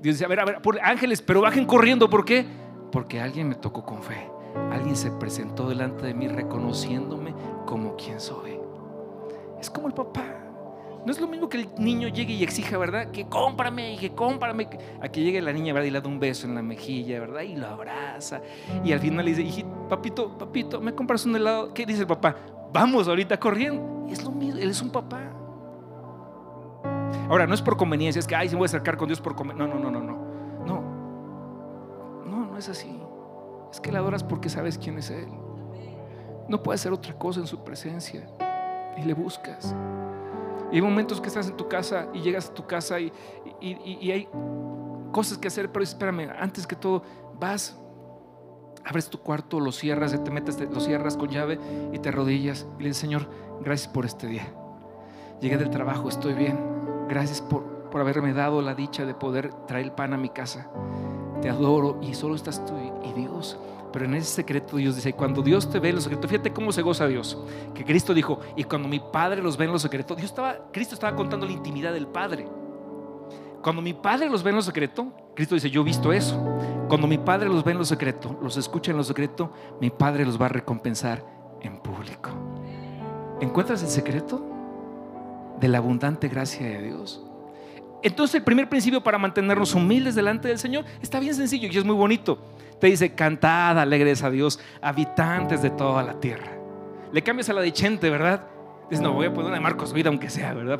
Dios dice: a ver, ángeles, pero bajen corriendo. ¿Por qué? Porque alguien me tocó con fe. Alguien se presentó delante de mí reconociéndome como quien soy. Es como el papá. No es lo mismo que el niño llegue y exija, ¿verdad?, que cómprame, y que cómprame, a que llegue la niña, ¿verdad?, y le da un beso en la mejilla, ¿verdad?, y lo abraza. Y al final le dice: hijito, papito, papito, ¿me compras un helado? ¿Qué dice el papá? Vamos ahorita corriendo. Es lo mismo, él es un papá. Ahora, no es por conveniencia, es que ay, se me voy a acercar con Dios por conveniencia. No es así. Es que la adoras porque sabes quién es Él. No puedes hacer otra cosa en su presencia. Y le buscas. Y hay momentos que estás en tu casa y llegas a tu casa y hay cosas que hacer, pero espérame, antes que todo vas, abres tu cuarto, lo cierras, te metes, lo cierras con llave y te arrodillas y le dices: Señor, gracias por este día. Llegué del trabajo, estoy bien. Gracias por haberme dado la dicha de poder traer el pan a mi casa. Te adoro. Y solo estás tú y Dios. Pero en ese secreto Dios dice: cuando Dios te ve en los secretos, fíjate cómo se goza Dios, que Cristo dijo: y cuando mi Padre los ve en los secretos. Cristo estaba contando la intimidad del Padre. Cuando mi Padre los ve en lo secreto, Cristo dice: yo he visto eso. Cuando mi Padre los ve en lo secreto, los escucha en lo secreto, mi Padre los va a recompensar en público. ¿Encuentras el secreto de la abundante gracia de Dios? Entonces el primer principio para mantenernos humildes delante del Señor está bien sencillo y es muy bonito. Te dice: cantad alegres a Dios, habitantes de toda la tierra. Le cambias a la de Chente, ¿verdad? Dices: no, voy a poner una de Marcos Vida aunque sea, ¿verdad?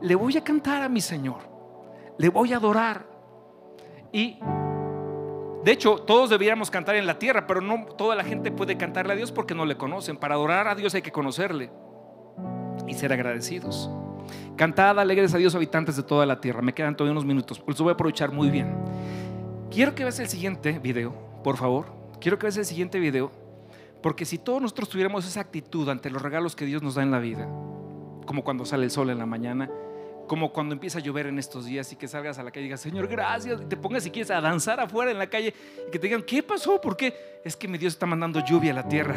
Le voy a cantar a mi Señor, le voy a adorar. Y de hecho todos deberíamos cantar en la tierra, pero no toda la gente puede cantarle a Dios porque no le conocen. Para adorar a Dios hay que conocerle y ser agradecidos. Cantad alegres a Dios, habitantes de toda la tierra. Me quedan todavía unos minutos, los voy a aprovechar muy bien. Quiero que veas el siguiente video, por favor. Quiero que veas el siguiente video, porque si todos nosotros tuviéramos esa actitud ante los regalos que Dios nos da en la vida, como cuando sale el sol en la mañana, como cuando empieza a llover en estos días y que salgas a la calle y digas: Señor, gracias, y te pongas si quieres a danzar afuera en la calle y que te digan: ¿qué pasó? ¿Por qué? Es que mi Dios está mandando lluvia a la tierra.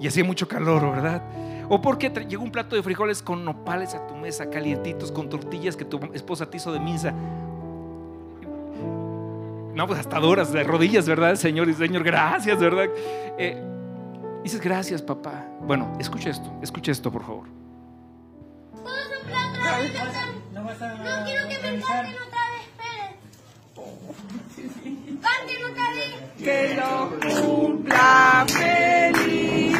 Y hacía mucho calor, ¿verdad? O porque llegó un plato de frijoles con nopales a tu mesa, calientitos, con tortillas que tu esposa te hizo de misa. No, pues hasta adoras de rodillas, ¿verdad, Señor? Y Señor, gracias, ¿verdad? Dices: gracias, papá. Bueno, escucha esto, por favor. Todo es un plan grande. No quiero que me canten otra vez, Pérez. Canten otra vez. Que lo cumpla feliz,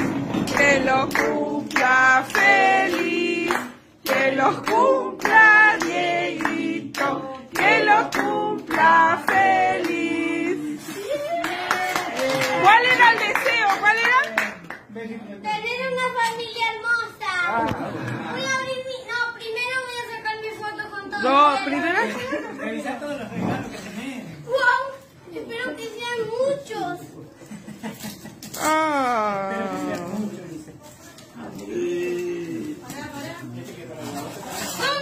que lo cumpla feliz, que lo cumpla Dieguito, que lo cumpla feliz. ¿Cuál era el deseo? ¿Cuál era? Tener una familia hermosa. Voy a abrir mi... No, primero voy a sacar mi foto con todo. No, primero. Revisar todos los regalos que tenés. ¡Wow! Espero que sean muchos. Ah. Espero que sean muchos, dice. ¡Son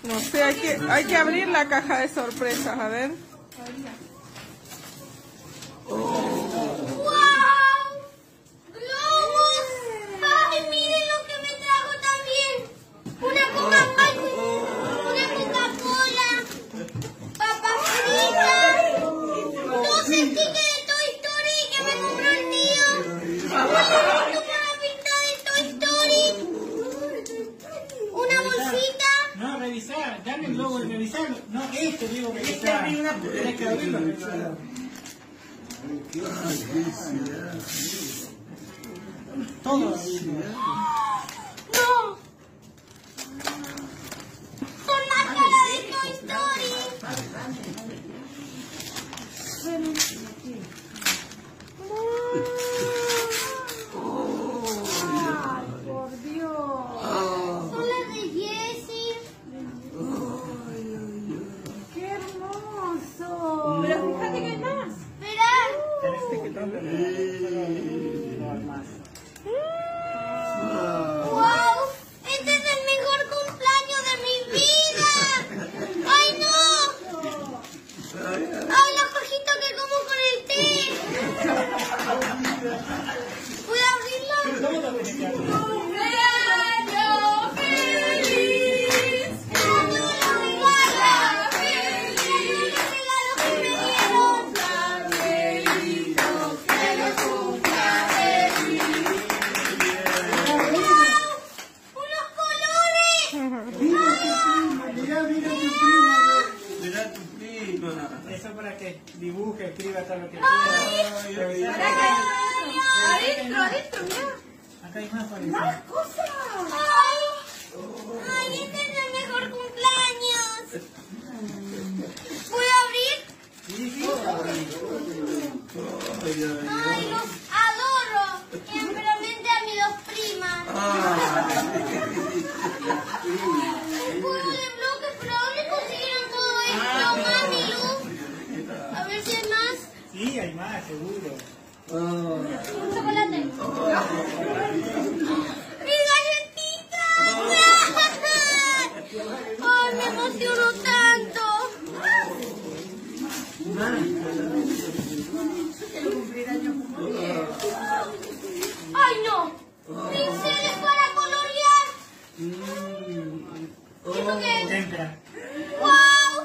dulces! No sé, hay que abrir la caja de sorpresas, a ver. Oh. ¡Wow! ¡Globos! ¡Ay, miren lo que me trajo también! ¡Una Coca-Cola! ¡Papas fritas! ¡Dos stickers de Toy Story que me compró el tío! ¡Un librito para pintar de Toy Story! ¡Una bolsita! No, revisar, dame el globo y revisarlo. No, este, digo, revisar. Tienes que abrirlo, revisarlo. Todos. ¡No! ¡Con la cara de Toy Story! ¡Ay, por Dios! ¡Son las de Jessie! ¡Qué hermoso! Pero fíjate que hay más. ¡Wow! ¡Este es el mejor cumpleaños de mi vida! ¡Ay, no! ¡Ay, los cojitos que como con el té! ¿Puedo abrirlo? ¡Cumpleaños feliz! ¡Cumpleaños feliz! ¡El regalo que me dieron! Eso para que dibuje, escriba, todo lo que quiera. Adentro, mira. Acá hay más para eso. ¡Más cosas! ¡Ay, este es el mejor cumpleaños! ¿Puedo abrir? Sí. ¡Ay, los adoro! Especialmente a mis dos primas. Un juego de bloques, pero ¿dónde consiguieron todo esto, mami, Luz? A ver si hay más. Sí, hay más, seguro. Un chocolate. ¡Mis galletitas! ¡Ay, me emociono tanto! ¡Ay, no! ¡Pinceles para colorear! ¿Eso qué es? ¡Wow!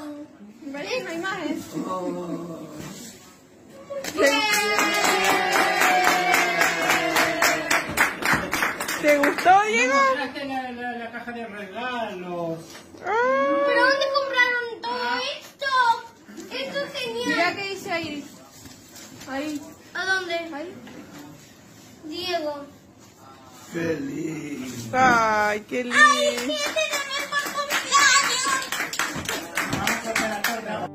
¿Veréis? No hay más. ¿Te gustó, Diego? La caja de regalos. ¿Pero dónde compraron todo esto? Esto es genial. Mira qué dice ahí. Ahí. ¿A dónde? Ahí. Diego. ¡Feliz! ¡Ay, qué lindo! ¡Ay, gente, de mejor cumpleaños!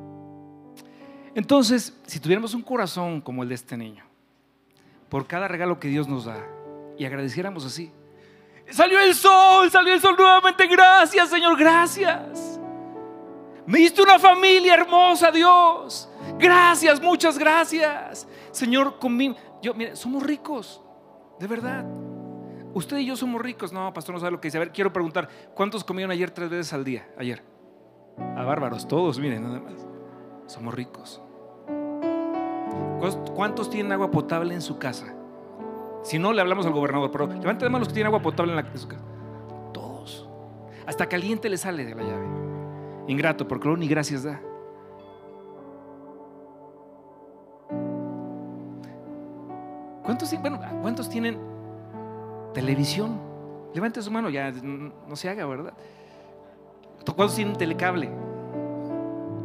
Entonces, si tuviéramos un corazón como el de este niño, por cada regalo que Dios nos da, y agradeciéramos así: salió el sol nuevamente, gracias, Señor, gracias. Me diste una familia hermosa, Dios, gracias, muchas gracias, Señor, conmigo. Yo, mire, somos ricos, de verdad. Usted y yo somos ricos. No, pastor, no sabe lo que dice. A ver, quiero preguntar, ¿cuántos comieron ayer 3 veces al día? Ayer. A bárbaros, todos, miren, nada más. Somos ricos. ¿Cuántos tienen agua potable en su casa? Si no, le hablamos al gobernador, pero levanten la mano los que tienen agua potable en su casa. Todos. Hasta caliente le sale de la llave. Ingrato, porque luego ni gracias da. ¿Cuántos tienen televisión? Levante su mano, ya no se haga, ¿verdad? ¿Cuántos tienen telecable?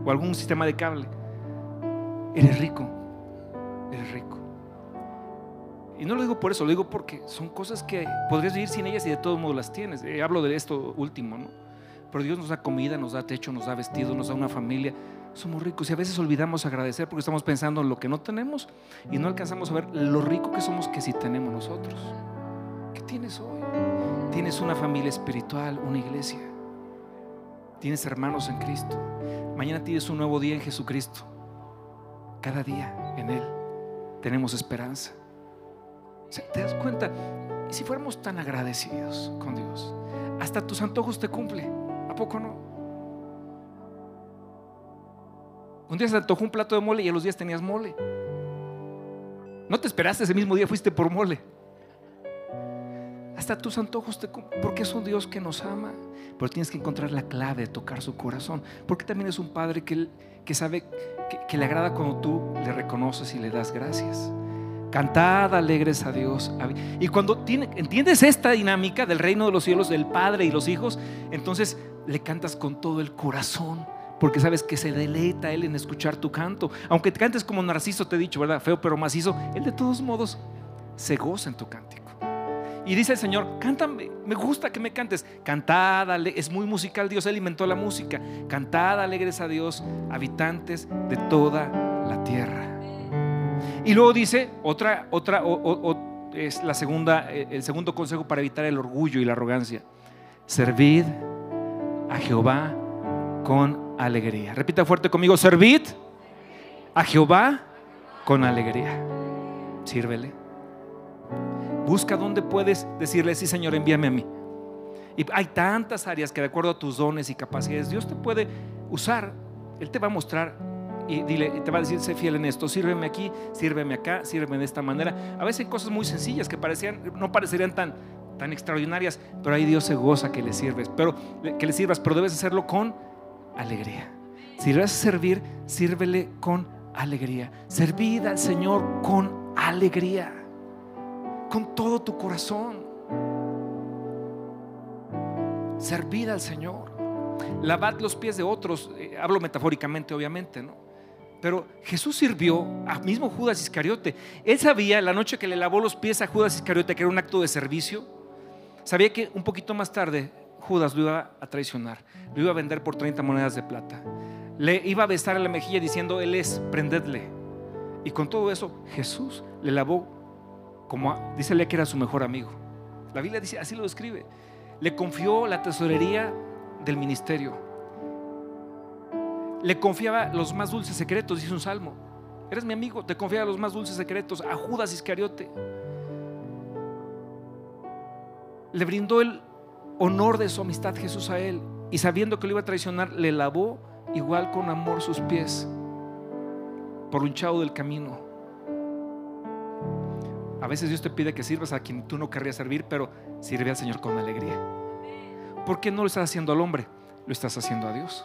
O algún sistema de cable. Eres rico, eres rico. Y no lo digo por eso, lo digo porque son cosas que podrías vivir sin ellas y de todos modos las tienes. Hablo de esto último, ¿no? Pero Dios nos da comida, nos da techo, nos da vestido, nos da una familia. Somos ricos y a veces olvidamos agradecer porque estamos pensando en lo que no tenemos y no alcanzamos a ver lo rico que somos que sí tenemos nosotros. ¿Qué tienes hoy? Tienes una familia espiritual, una iglesia. tienes hermanos en Cristo. Mañana tienes un nuevo día en Jesucristo. Cada día en Él tenemos esperanza. ¿Te das cuenta? Y si fuéramos tan agradecidos con Dios, hasta tus antojos te cumple. ¿A poco no? Un día se antojó un plato de mole y a los días tenías mole. No te esperaste, ese mismo día fuiste por mole. Hasta tus antojos te cumple, porque es un Dios que nos ama. Pero tienes que encontrar la clave de tocar su corazón, porque también es un Padre que sabe que le agrada cuando tú le reconoces y le das gracias. Cantad alegres a Dios. Y cuando entiendes esta dinámica del reino de los cielos, del Padre y los hijos, entonces le cantas con todo el corazón, porque sabes que se deleita Él en escuchar tu canto. Aunque te cantes como Narciso, te he dicho, ¿verdad? Feo pero macizo, Él de todos modos se goza en tu cántico. Y dice el Señor: cántame, me gusta que me cantes. Cantad alegres. Es muy musical Dios, Él inventó la música. Cantad alegres a Dios, habitantes de toda la tierra. Y luego dice es la segunda, el segundo consejo para evitar el orgullo y la arrogancia: servid a Jehová con alegría. Repita fuerte conmigo: servid a Jehová con alegría. Sírvele. Busca donde puedes decirle: sí, Señor, envíame a mí. Y hay tantas áreas que, de acuerdo a tus dones y capacidades, Dios te puede usar. Él te va a mostrar. Y dile, te va a decir: sé fiel en esto, sírveme aquí, sírveme acá, sírveme de esta manera. A veces hay cosas muy sencillas que no parecerían tan extraordinarias, pero ahí Dios se goza que le sirves, pero debes hacerlo con alegría. Si le vas a servir, sírvele con alegría. Servid al Señor con alegría, con todo tu corazón. Servid al Señor. Lavad los pies de otros. Hablo metafóricamente, obviamente, ¿no? Pero Jesús sirvió a mismo Judas Iscariote. Él sabía, la noche que le lavó los pies a Judas Iscariote, que era un acto de servicio, sabía que un poquito más tarde Judas lo iba a traicionar, lo iba a vender por 30 monedas de plata, le iba a besar a la mejilla diciendo: Él es, prendedle. Y con todo eso Jesús le lavó, como dice la que era su mejor amigo. La Biblia dice, así lo describe, le confió la tesorería del ministerio. Le confiaba los más dulces secretos, dice un salmo. Eres mi amigo, te confiaba los más dulces secretos a Judas Iscariote. Le brindó el honor de su amistad Jesús a él, y sabiendo que lo iba a traicionar, le lavó igual con amor sus pies por un chavo del camino. A veces Dios te pide que sirvas a quien tú no querrías servir, pero sirve al Señor con alegría, porque no lo estás haciendo al hombre, lo estás haciendo a Dios.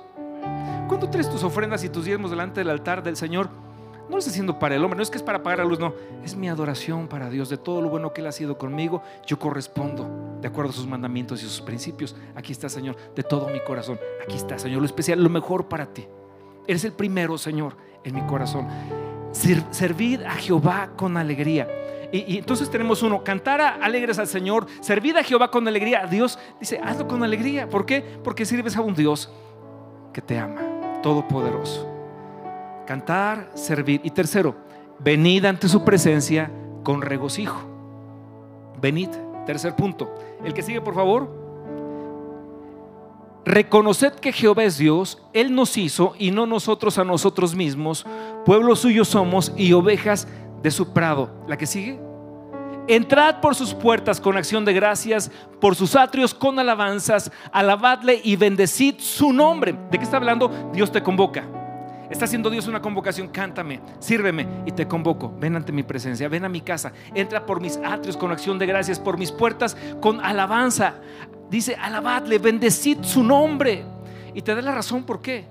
Cuando traes tus ofrendas y tus diezmos delante del altar del Señor, no lo estás haciendo para el hombre, no es que es para pagar la luz, no, es mi adoración para Dios. De todo lo bueno que Él ha sido conmigo, yo correspondo de acuerdo a sus mandamientos y sus principios. Aquí está, Señor, de todo mi corazón. Aquí está, Señor, lo especial, lo mejor para ti. Eres el primero, Señor, en mi corazón. Servid a Jehová con alegría. Y entonces tenemos uno: cantar alegres al Señor, servid a Jehová con alegría. Dios dice: hazlo con alegría. ¿Por qué? Porque sirves a un Dios que te ama, todopoderoso. Cantar, servir. Y tercero, venid ante su presencia con regocijo. Venid, tercer punto. El que sigue, por favor. Reconoced que Jehová es Dios, Él nos hizo y no nosotros a nosotros mismos. Pueblo suyo somos y ovejas de su prado. La que sigue. Entrad por sus puertas con acción de gracias, por sus atrios con alabanzas, alabadle y bendecid su nombre. ¿De qué está hablando? Dios te convoca. Está haciendo Dios una convocación: cántame, sírveme y te convoco. Ven ante mi presencia, ven a mi casa. Entra por mis atrios con acción de gracias, por mis puertas con alabanza. Dice: alabadle, bendecid su nombre. Y te da la razón por qué.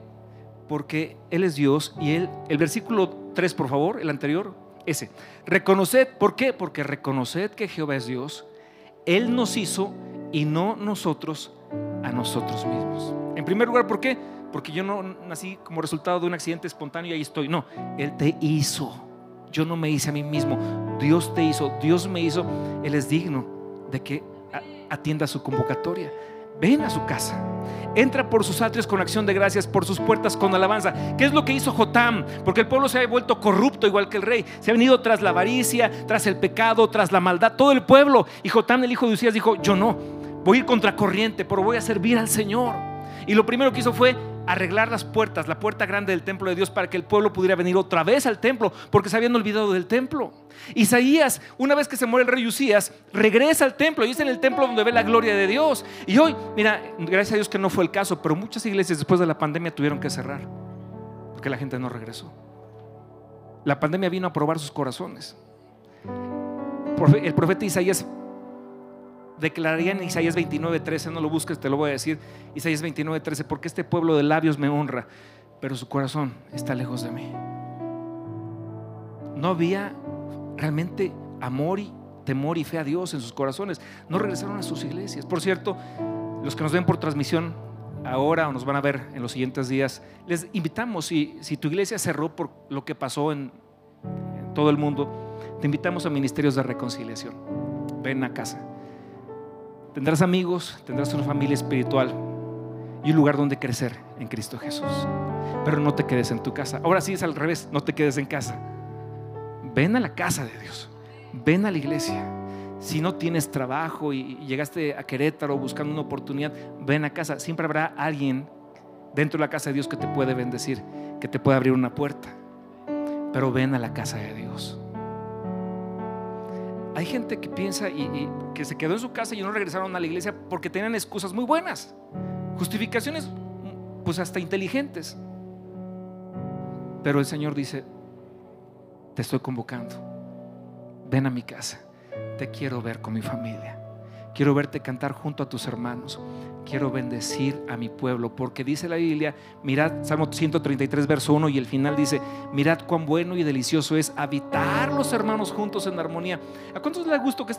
Porque Él es Dios. Y Él, el versículo 3, por favor, el anterior. Ese, reconoced, ¿por qué? Porque reconoced que Jehová es Dios, Él nos hizo y no nosotros a nosotros mismos. En primer lugar, ¿por qué? Porque yo no nací como resultado de un accidente espontáneo y ahí estoy. No, Él te hizo. Yo no me hice a mí mismo. Dios te hizo, Dios me hizo. Él es digno de que atienda su convocatoria. Ven a su casa, entra por sus atrios con acción de gracias, por sus puertas con alabanza. ¿Qué es lo que hizo Jotam? Porque el pueblo se ha vuelto corrupto igual que el rey. Se ha venido tras la avaricia, tras el pecado, tras la maldad, todo el pueblo. Y Jotam, el hijo de Uzías, dijo: yo no, voy a ir contracorriente, pero voy a servir al Señor. Y lo primero que hizo fue arreglar las puertas, la puerta grande del templo de Dios, para que el pueblo pudiera venir otra vez al templo, porque se habían olvidado del templo. Isaías, una vez que se muere el rey Uzías, regresa al templo y es en el templo donde ve la gloria de Dios. Y hoy, mira, gracias a Dios que no fue el caso, pero muchas iglesias después de la pandemia tuvieron que cerrar porque la gente no regresó. La pandemia vino a probar sus corazones. El profeta Isaías declararía en Isaías 29:13, no lo busques, te lo voy a decir, Isaías 29:13, porque este pueblo de labios me honra, pero su corazón está lejos de mí. No había realmente amor y temor y fe a Dios en sus corazones. No regresaron a sus iglesias. Por cierto, los que nos ven por transmisión ahora o nos van a ver en los siguientes días, les invitamos, si tu iglesia cerró por lo que pasó en todo el mundo, te invitamos a ministerios de reconciliación. Ven a casa. Tendrás amigos, tendrás una familia espiritual y un lugar donde crecer en Cristo Jesús. Pero no te quedes en tu casa. Ahora sí es al revés, no te quedes en casa. Ven a la casa de Dios, ven a la iglesia. Si no tienes trabajo y llegaste a Querétaro buscando una oportunidad, ven a casa. Siempre habrá alguien dentro de la casa de Dios que te puede bendecir, que te puede abrir una puerta. Pero ven a la casa de Dios. Hay gente que piensa y que se quedó en su casa y no regresaron a la iglesia porque tenían excusas muy buenas, justificaciones pues hasta inteligentes. Pero el Señor dice: te estoy convocando, ven a mi casa, te quiero ver con mi familia, quiero verte cantar junto a tus hermanos, quiero bendecir a mi pueblo. Porque dice la Biblia, mirad, Salmo 133 verso 1 y el final dice: mirad cuán bueno y delicioso es habitar los hermanos juntos en armonía. ¿A cuántos les da gusto que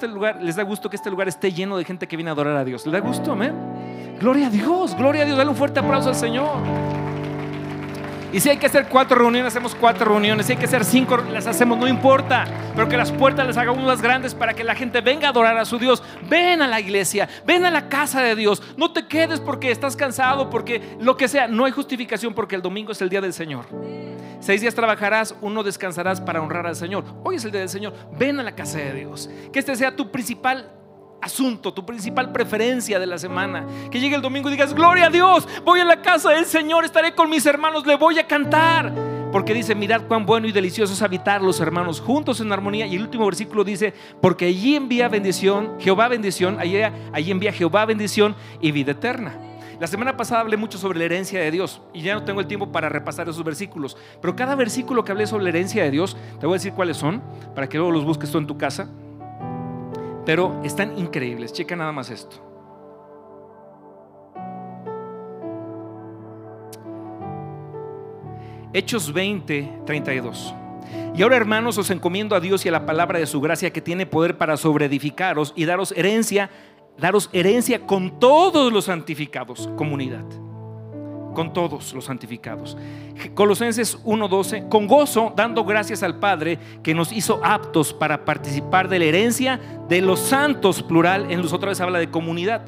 este lugar esté lleno de gente que viene a adorar a Dios? ¿Les da gusto? Amén. Gloria a Dios, gloria a Dios. Dale un fuerte aplauso al Señor. Y si hay que hacer 4 reuniones, hacemos 4 reuniones. Si hay que hacer 5, las hacemos, no importa. Pero que las puertas las hagamos más grandes para que la gente venga a adorar a su Dios. Ven a la iglesia, ven a la casa de Dios. No te quedes porque estás cansado, porque lo que sea. No hay justificación, porque el domingo es el día del Señor. 6 días trabajarás, 1 descansarás para honrar al Señor. Hoy es el día del Señor. Ven a la casa de Dios. Que este sea tu principal asunto, tu principal preferencia de la semana. Que llegue el domingo y digas: gloria a Dios, voy a la casa del Señor, estaré con mis hermanos, le voy a cantar. Porque dice: mirad cuán bueno y delicioso es habitar los hermanos juntos en armonía. Y el último versículo dice: porque allí envía bendición, Jehová bendición, allí envía Jehová bendición y vida eterna. La semana pasada hablé mucho sobre la herencia de Dios y ya no tengo el tiempo para repasar esos versículos, pero cada versículo que hablé sobre la herencia de Dios, te voy a decir cuáles son para que luego los busques tú en tu casa. Pero están increíbles. Checa nada más esto. Hechos 20:32. Y ahora, hermanos, os encomiendo a Dios y a la palabra de su gracia, que tiene poder para sobreedificaros y daros herencia con todos los santificados, comunidad, con todos los santificados. Colosenses 1:12. Con gozo dando gracias al Padre, que nos hizo aptos para participar de la herencia de los santos, plural. En los otra vez habla de comunidad.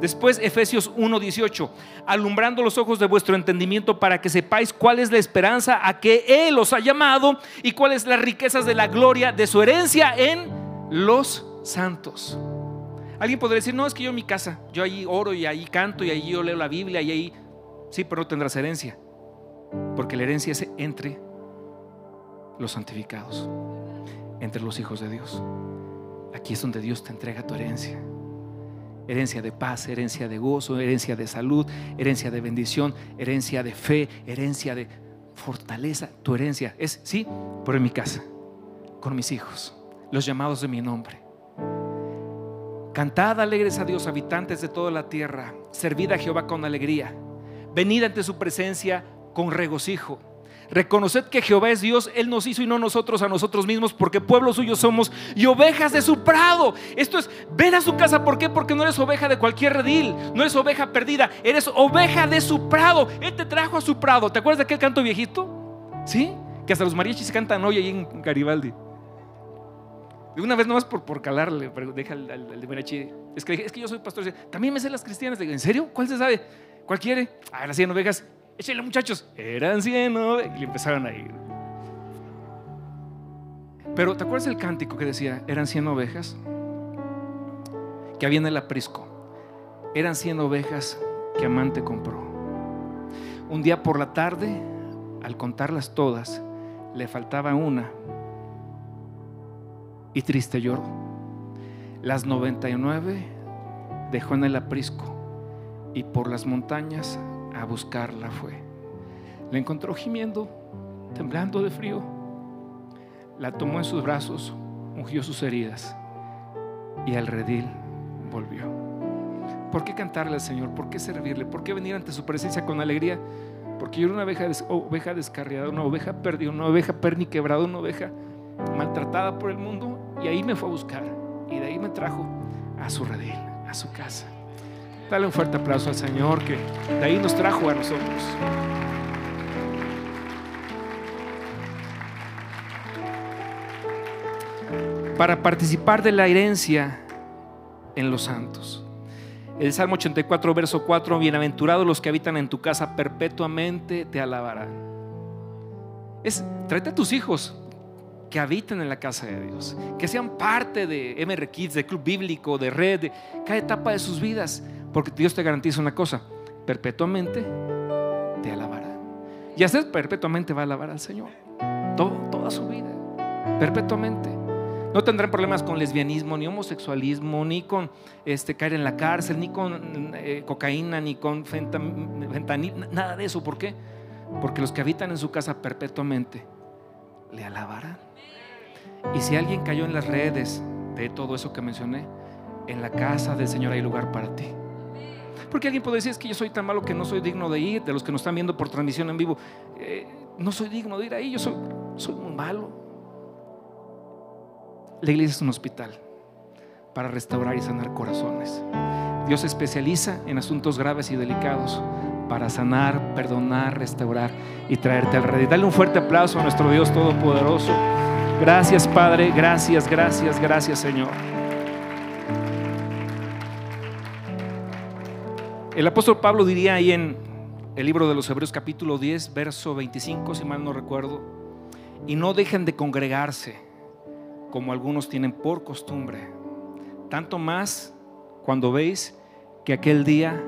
Después Efesios 1:18. Alumbrando los ojos de vuestro entendimiento, para que sepáis cuál es la esperanza a que Él os ha llamado, y cuáles las riquezas de la gloria de su herencia en los santos. Alguien podría decir: no, es que yo en mi casa, yo allí oro y allí canto y allí yo leo la Biblia y ahí. Sí, pero no tendrás herencia, porque la herencia es entre los santificados, entre los hijos de Dios. Aquí es donde Dios te entrega tu herencia. Herencia de paz, herencia de gozo, herencia de salud, herencia de bendición, herencia de fe, herencia de fortaleza. Tu herencia es, sí, pero en mi casa, con mis hijos, los llamados de mi nombre. Cantad alegres a Dios, habitantes de toda la tierra. Servid a Jehová con alegría. Venid ante su presencia con regocijo. Reconoced que Jehová es Dios, Él nos hizo y no nosotros a nosotros mismos, porque pueblo suyo somos y ovejas de su prado. Esto es, ven a su casa. ¿Por qué? Porque no eres oveja de cualquier redil, no eres oveja perdida, eres oveja de su prado. Él te trajo a su prado. ¿Te acuerdas de aquel canto viejito? ¿Sí? Que hasta los mariachis cantan hoy ahí en Garibaldi. De una vez nomás por calarle, deja al de mariachi. Es que yo soy pastor. Dice: también me sé las cristianas. Digo: ¿en serio? ¿Cuál se sabe? ¿Cuál quiere? Ah, las 100 ovejas. Échale, muchachos. Eran 100 ovejas. Y le empezaron a ir. Pero ¿te acuerdas el cántico que decía? Eran 100 ovejas que había en el aprisco. Eran 100 ovejas que Amán te compró. Un día por la tarde, al contarlas todas, le faltaba una y triste lloró. Las 99 dejó en el aprisco y por las montañas a buscarla fue. La encontró gimiendo, temblando de frío. La tomó en sus brazos, ungió sus heridas y al redil volvió. ¿Por qué cantarle al Señor? ¿Por qué servirle? ¿Por qué venir ante su presencia con alegría? Porque yo era una oveja descarriada, una oveja perdida, una oveja perniquebrada, una oveja maltratada por el mundo, y ahí me fue a buscar y de ahí me trajo a su redil, a su casa. Dale un fuerte aplauso al Señor que de ahí nos trajo a nosotros. Para participar de la herencia en los santos. El Salmo 84 verso 4: bienaventurados los que habitan en tu casa, perpetuamente te alabarán. Trata a tus hijos que habiten en la casa de Dios, que sean parte de MR Kids, de Club Bíblico, de Red, de cada etapa de sus vidas, porque Dios te garantiza una cosa: perpetuamente te alabará. Y así perpetuamente va a alabar al Señor toda su vida, perpetuamente. No tendrán problemas con lesbianismo, ni homosexualismo, ni con caer en la cárcel, ni con cocaína, ni con fentanil, nada de eso. ¿Por qué? Porque los que habitan en su casa perpetuamente le alabarán. Y si alguien cayó en las redes de todo eso que mencioné, en la casa del Señor hay lugar para ti. Porque alguien puede decir: es que yo soy tan malo que no soy digno de ir. De los que nos están viendo por transmisión en vivo, no soy digno de ir ahí, yo soy muy malo. La iglesia es un hospital para restaurar y sanar corazones. Dios se especializa en asuntos graves y delicados para sanar, perdonar, restaurar y traerte al redil. Dale un fuerte aplauso a nuestro Dios todopoderoso. Gracias, Padre. Gracias, gracias, gracias, Señor. El apóstol Pablo diría ahí en el libro de los Hebreos capítulo 10 verso 25, si mal no recuerdo: y no dejen de congregarse, como algunos tienen por costumbre, tanto más cuando veis que aquel día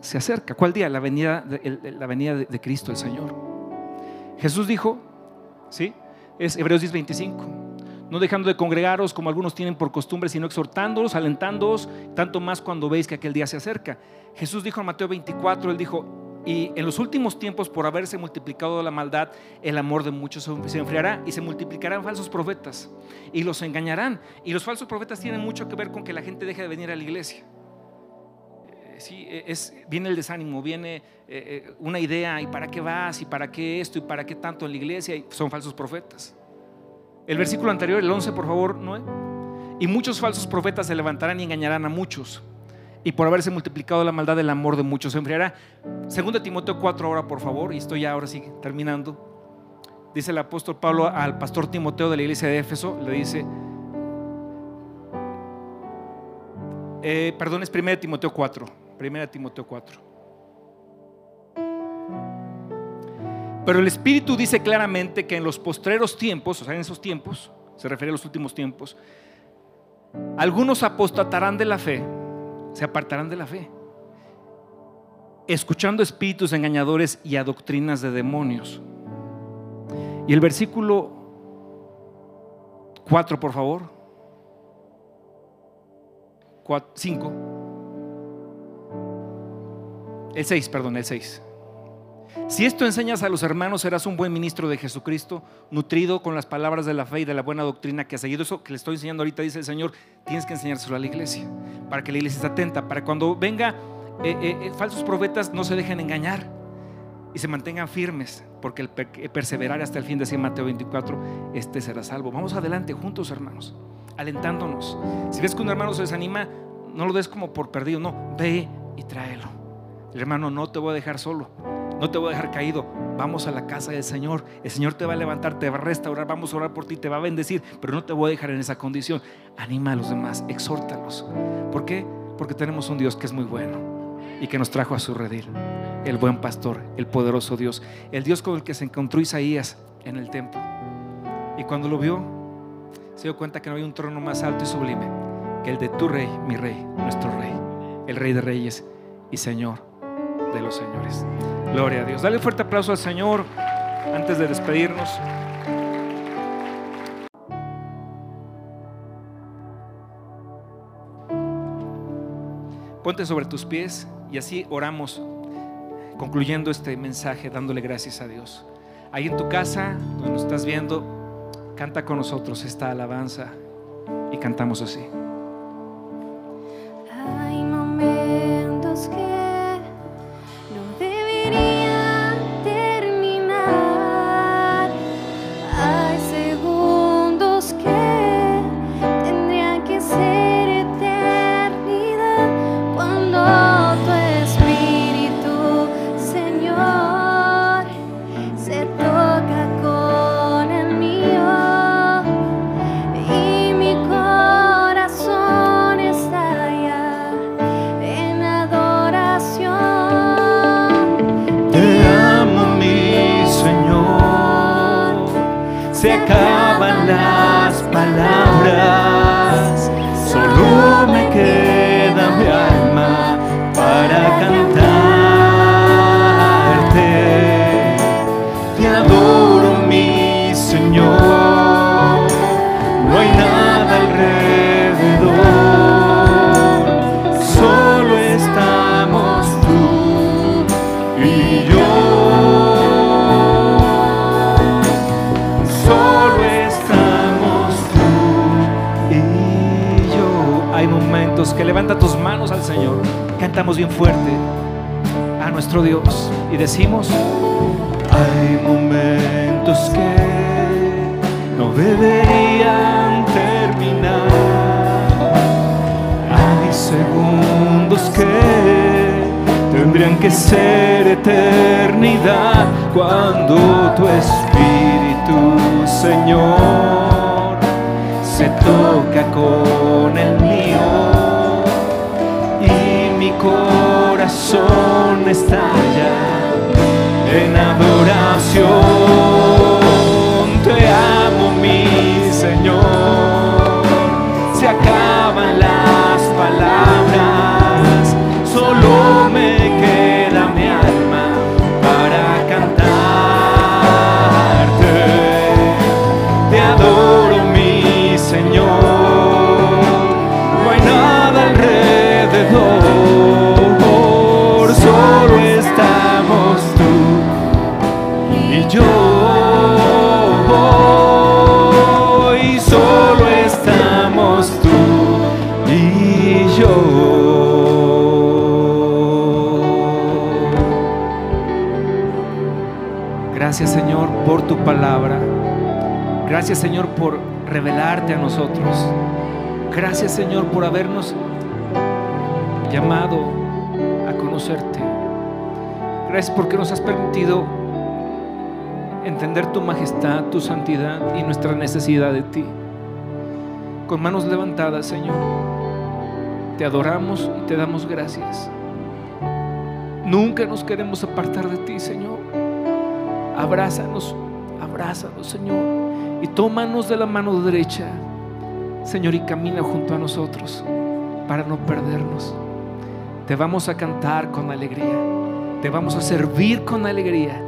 se acerca. ¿Cuál día? La venida de Cristo el Señor. Jesús dijo, ¿sí? Es Hebreos 10:25: no dejando de congregaros como algunos tienen por costumbre, sino exhortándolos, alentándolos, tanto más cuando veis que aquel día se acerca. Jesús dijo en Mateo 24, Él dijo: y en los últimos tiempos, por haberse multiplicado la maldad, el amor de muchos se enfriará, y se multiplicarán falsos profetas y los engañarán. Y los falsos profetas tienen mucho que ver con que la gente deje de venir a la iglesia. Sí, viene el desánimo, viene una idea: ¿y para qué vas? ¿Y para qué esto? ¿Y para qué tanto en la iglesia? Y son falsos profetas. El versículo anterior, el 11, por favor, Noé: y muchos falsos profetas se levantarán y engañarán a muchos, y por haberse multiplicado la maldad, el amor de muchos se enfriará. Segunda Timoteo 4 ahora, por favor, y estoy ya ahora sí terminando. Dice el apóstol Pablo al pastor Timoteo de la iglesia de Éfeso, le dice, perdón, es Primera Timoteo 4. Pero el Espíritu dice claramente que en los postreros tiempos, o sea, en esos tiempos, se refiere a los últimos tiempos, algunos apostatarán de la fe, se apartarán de la fe, escuchando espíritus engañadores y a doctrinas de demonios. Y el versículo 4, por favor, 5, el 6, perdón, el 6: si esto enseñas a los hermanos, serás un buen ministro de Jesucristo, nutrido con las palabras de la fe y de la buena doctrina que has seguido. Eso que le estoy enseñando ahorita, dice el Señor, tienes que enseñárselo a la iglesia, para que la iglesia esté atenta, para cuando venga falsos profetas no se dejen engañar y se mantengan firmes, porque el perseverar hasta el fin, decía Mateo 24, este será salvo. Vamos adelante juntos, hermanos, alentándonos. Si ves que un hermano se desanima, no lo des como por perdido, no, ve y tráelo. El hermano: no te voy a dejar solo, no te voy a dejar caído. Vamos a la casa del Señor. El Señor te va a levantar, te va a restaurar, vamos a orar por ti, te va a bendecir, pero no te voy a dejar en esa condición. Anima a los demás, exhórtalos. ¿Por qué? Porque tenemos un Dios que es muy bueno y que nos trajo a su redil, el buen pastor, el poderoso Dios, el Dios con el que se encontró Isaías en el templo. Y cuando lo vio, se dio cuenta que no había un trono más alto y sublime que el de tu Rey, mi Rey, nuestro Rey, el Rey de Reyes y Señor de los señores. Gloria a Dios. Dale fuerte aplauso al Señor antes de despedirnos. Ponte sobre tus pies y así oramos, concluyendo este mensaje, dándole gracias a Dios. Ahí en tu casa, donde nos estás viendo, canta con nosotros esta alabanza y cantamos así. Hay momentos que no debería terminar. Hay segundos que tendrían que ser eternidad cuando tu Espíritu, Señor, se toca con el mío y mi corazón estalla en adoración. Te amo, mi Señor. Se acaban las palabras, solo me queda mi alma para cantarte. Te adoro, mi Señor, no hay nada alrededor, solo estamos tú y yo, solo estamos tú y yo. Hay momentos que levanta tus manos al Señor, cantamos bien fuerte a nuestro Dios y decimos: hay momentos que no deberían terminar. Hay segundos que tendrían que ser eternidad cuando tu Espíritu, Señor, se toca con el mío y mi corazón estalla en adoración. Te amo, mi Señor. Se acaban las palabras, solo me queda mi alma para cantarte. Te adoro, mi Señor. No hay nada alrededor, solo estamos tú y yo, y solo estamos tú y yo. Gracias, Señor, por tu palabra. Gracias, Señor, por revelarte a nosotros. Gracias, Señor, por habernos llamado a conocerte. Gracias porque nos has permitido entender tu majestad, tu santidad y nuestra necesidad de ti. Con manos levantadas, Señor, te adoramos y te damos gracias. Nunca nos queremos apartar de ti, Señor. Abrázanos, abrázanos, Señor, y tómanos de la mano derecha, Señor, y camina junto a nosotros para no perdernos. Te vamos a cantar con alegría, te vamos a servir con alegría,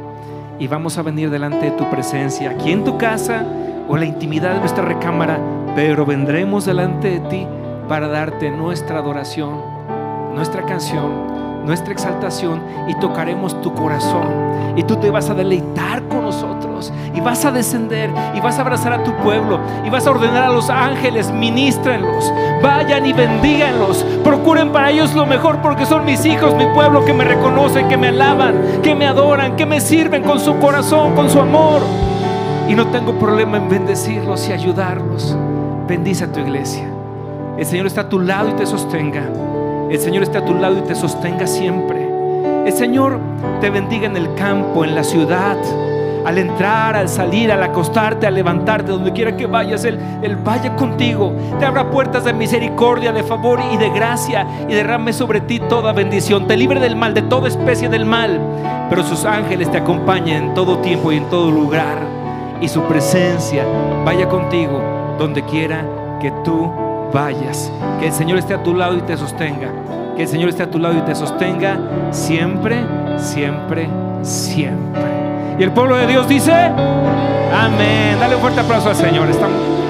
y vamos a venir delante de tu presencia, aquí en tu casa o en la intimidad de nuestra recámara, pero vendremos delante de ti para darte nuestra adoración, nuestra canción, nuestra exaltación, y tocaremos tu corazón, y tú te vas a deleitar con nosotros, y vas a descender, y vas a abrazar a tu pueblo, y vas a ordenar a los ángeles: ministrenlos, vayan y bendíganlos, procuren para ellos lo mejor, porque son mis hijos, mi pueblo, que me reconocen, que me alaban, que me adoran, que me sirven con su corazón, con su amor, y no tengo problema en bendecirlos y ayudarlos. Bendice a tu iglesia. El Señor está a tu lado y te sostenga. El Señor está a tu lado y te sostenga siempre. El Señor te bendiga en el campo, en la ciudad, al entrar, al salir, al acostarte, al levantarte, donde quiera que vayas, Él vaya contigo. Te abra puertas de misericordia, de favor y de gracia, y derrame sobre ti toda bendición. Te libre del mal, de toda especie del mal, pero sus ángeles te acompañen en todo tiempo y en todo lugar, y su presencia vaya contigo donde quiera que tú vayas. Que el Señor esté a tu lado y te sostenga. Que el Señor esté a tu lado y te sostenga siempre, siempre, siempre. Y el pueblo de Dios dice amén. Dale un fuerte aplauso al Señor. Estamos